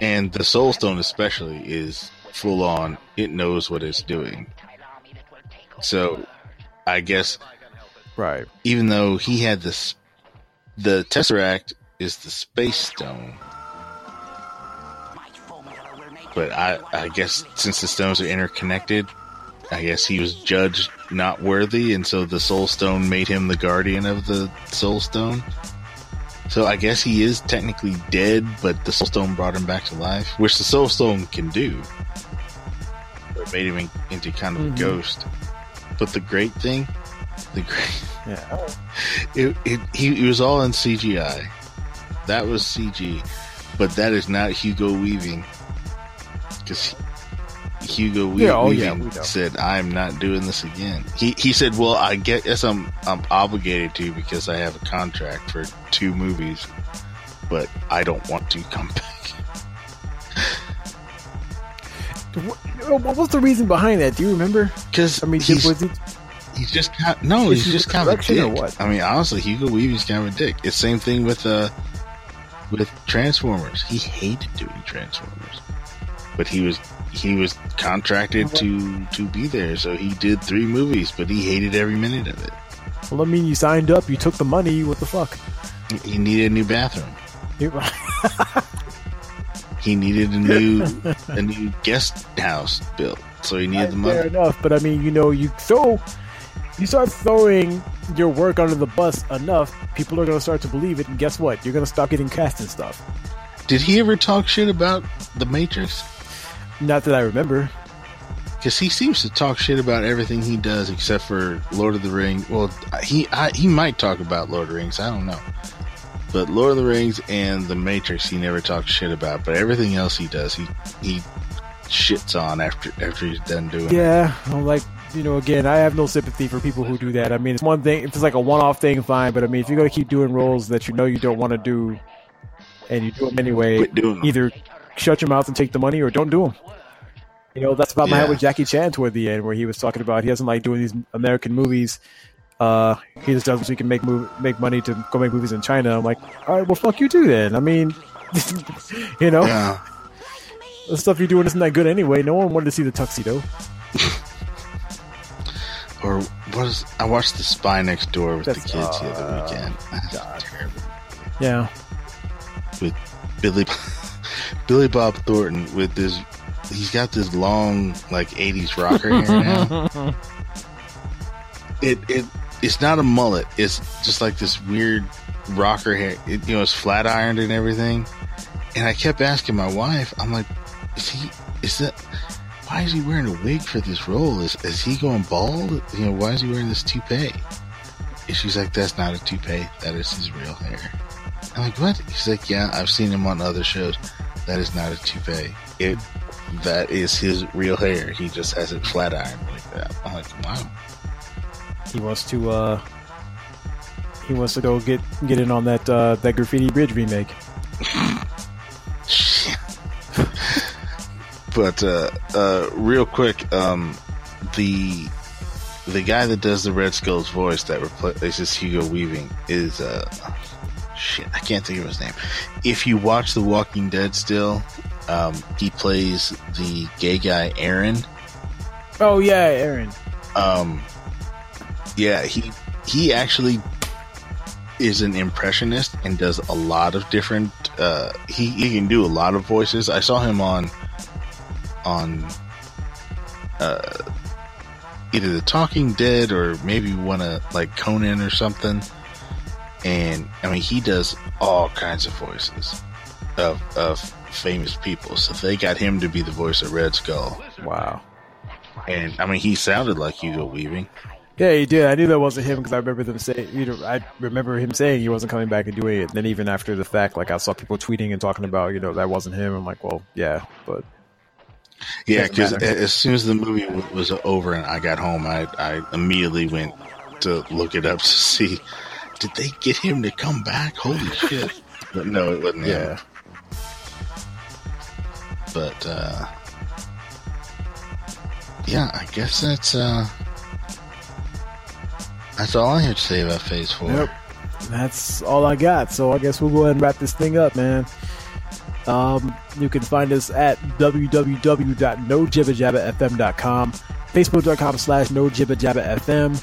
and the Soul Stone especially is full on. It knows what it's doing. So I guess. Right. Even though he had this, the Tesseract is the Space Stone. But I guess since the stones are interconnected, I guess he was judged not worthy, and so the Soul Stone made him the guardian of the Soul Stone. So I guess he is technically dead, but the Soul Stone brought him back to life, which the Soul Stone can do. It made him into kind of a ghost. But the great thing... It was all in CGI. That was CG, but that is not Hugo Weaving, because Hugo Weaving said, "I'm not doing this again." He said, "Well, I guess I'm obligated to because I have a contract for 2 movies, but I don't want to come back." What was the reason behind that? Do you remember? Because I mean, was it? He's just kind of a dick. Or what? I mean, honestly, Hugo Weaving's kind of a dick. It's the same thing with Transformers. He hated doing Transformers, but he was contracted to be there, so he did 3 movies, but he hated every minute of it. Well, I mean, you signed up, you took the money. What the fuck? He needed a new bathroom. He needed a new guest house built, so he needed the money. Fair enough, but I mean, you know, you start throwing your work under the bus enough, people are going to start to believe it, and guess what? You're going to stop getting cast and stuff. Did he ever talk shit about The Matrix? Not that I remember. Because he seems to talk shit about everything he does except for Lord of the Rings. Well, he might talk about Lord of the Rings. I don't know. But Lord of the Rings and The Matrix he never talks shit about. But everything else he does, he shits on after he's done doing it. Yeah, like... You know, again, I have no sympathy for people who do that. I mean, it's one thing, if it's like a one-off thing, fine. But I mean, if you're going to keep doing roles that you know you don't want to do, and you do them anyway, either shut your mouth and take the money, or don't do them. You know, that's about my head with Jackie Chan toward the end, where he was talking about he doesn't like doing these American movies. He just does them so he can make money to go make movies in China. I'm like, all right, well, fuck you too then. I mean, you know, the stuff you're doing isn't that good anyway. No one wanted to see the tuxedo. Or what is? I watched The Spy Next Door with the kids the other weekend. That's terrible. Yeah, with Billy Bob Thornton with this. He's got this long like '80s rocker hair now. It's not a mullet. It's just like this weird rocker hair. It's flat ironed and everything. And I kept asking my wife, I'm like, why is he wearing a wig for this role? Is he going bald? You know, why is he wearing this toupee? And she's like, that's not a toupee. That is his real hair. I'm like, what? She's like, yeah, I've seen him on other shows. That is not a toupee. That is his real hair. He just has it flat ironed like that. I'm like, wow. He wants to go get in on that Graffiti Bridge remake. But real quick, the guy that does the Red Skull's voice that replaces Hugo Weaving is I can't think of his name. If you watch The Walking Dead still, he plays the gay guy Aaron. Oh yeah, Aaron. He actually is an impressionist and does a lot of different. He can do a lot of voices. I saw him on either The Talking Dead or maybe one of like Conan or something. And I mean, he does all kinds of voices of famous people. So they got him to be the voice of Red Skull. Wow. And I mean, he sounded like Hugo Weaving. Yeah, he did. I knew that wasn't him because I remember them saying, I remember him saying he wasn't coming back and doing it. And then even after the fact, like I saw people tweeting and talking about, that wasn't him. I'm like, well, yeah, but. Yeah, because as soon as the movie was over and I got home, I immediately went to look it up to see, did they get him to come back? Holy shit. But no, it wasn't him. But, yeah, I guess that's all I had to say about Phase 4. Yep. That's all I got. So I guess we'll go ahead and wrap this thing up, man. You can find us at www.NoJibbaJabbaFM.com, Facebook.com/NoJibbaJabbaFM,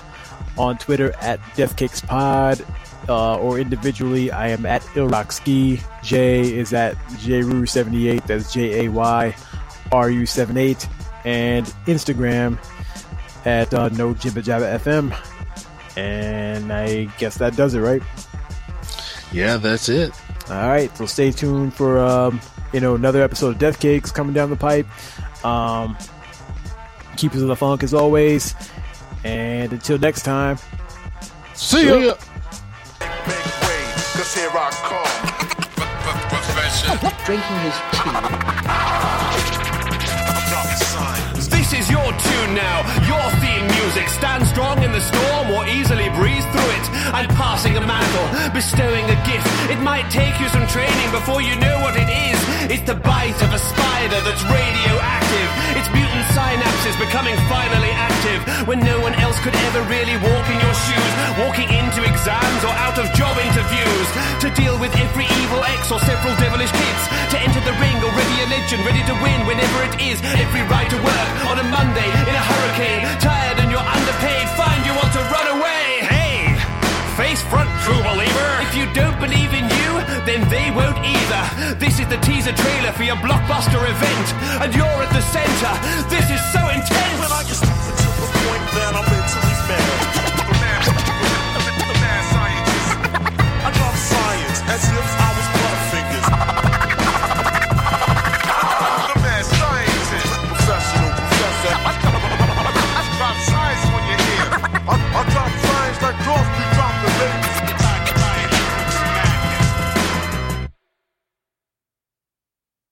on Twitter at DeathCakesPod, or individually, I am at IlRockSki. Jay is at Jayru78, that's JAYRU78, and Instagram at NoJibbaJabbaFM. And I guess that does it, right? Yeah, that's it. All right, so stay tuned for another episode of Death Cakes coming down the pipe. Keepers of the Funk as always, and until next time, see ya. Big waves, 'cause here I come. Drinking his tea. This is your tune now. Your theme music. Stand strong in the storm, or easily breeze through it. I'm passing a mantle, bestowing a gift. It might take you some training before you know what it is. It's the bite of a spider that's radioactive. It's mutant synapses becoming finally active, when no one else could ever really walk in your shoes. Walking into exams or out of job interviews, to deal with every evil ex or several devilish kids, to enter the ring already a legend, ready to win whenever it is. Every right to work on a Monday in a hurricane, tired and you're underpaid, find you want to run away. Face front, true believer. If you don't believe in you, then they won't either. This is the teaser trailer for your blockbuster event, and you're at the center. This is so intense. Well, I just up to the point that I'm mentally spent.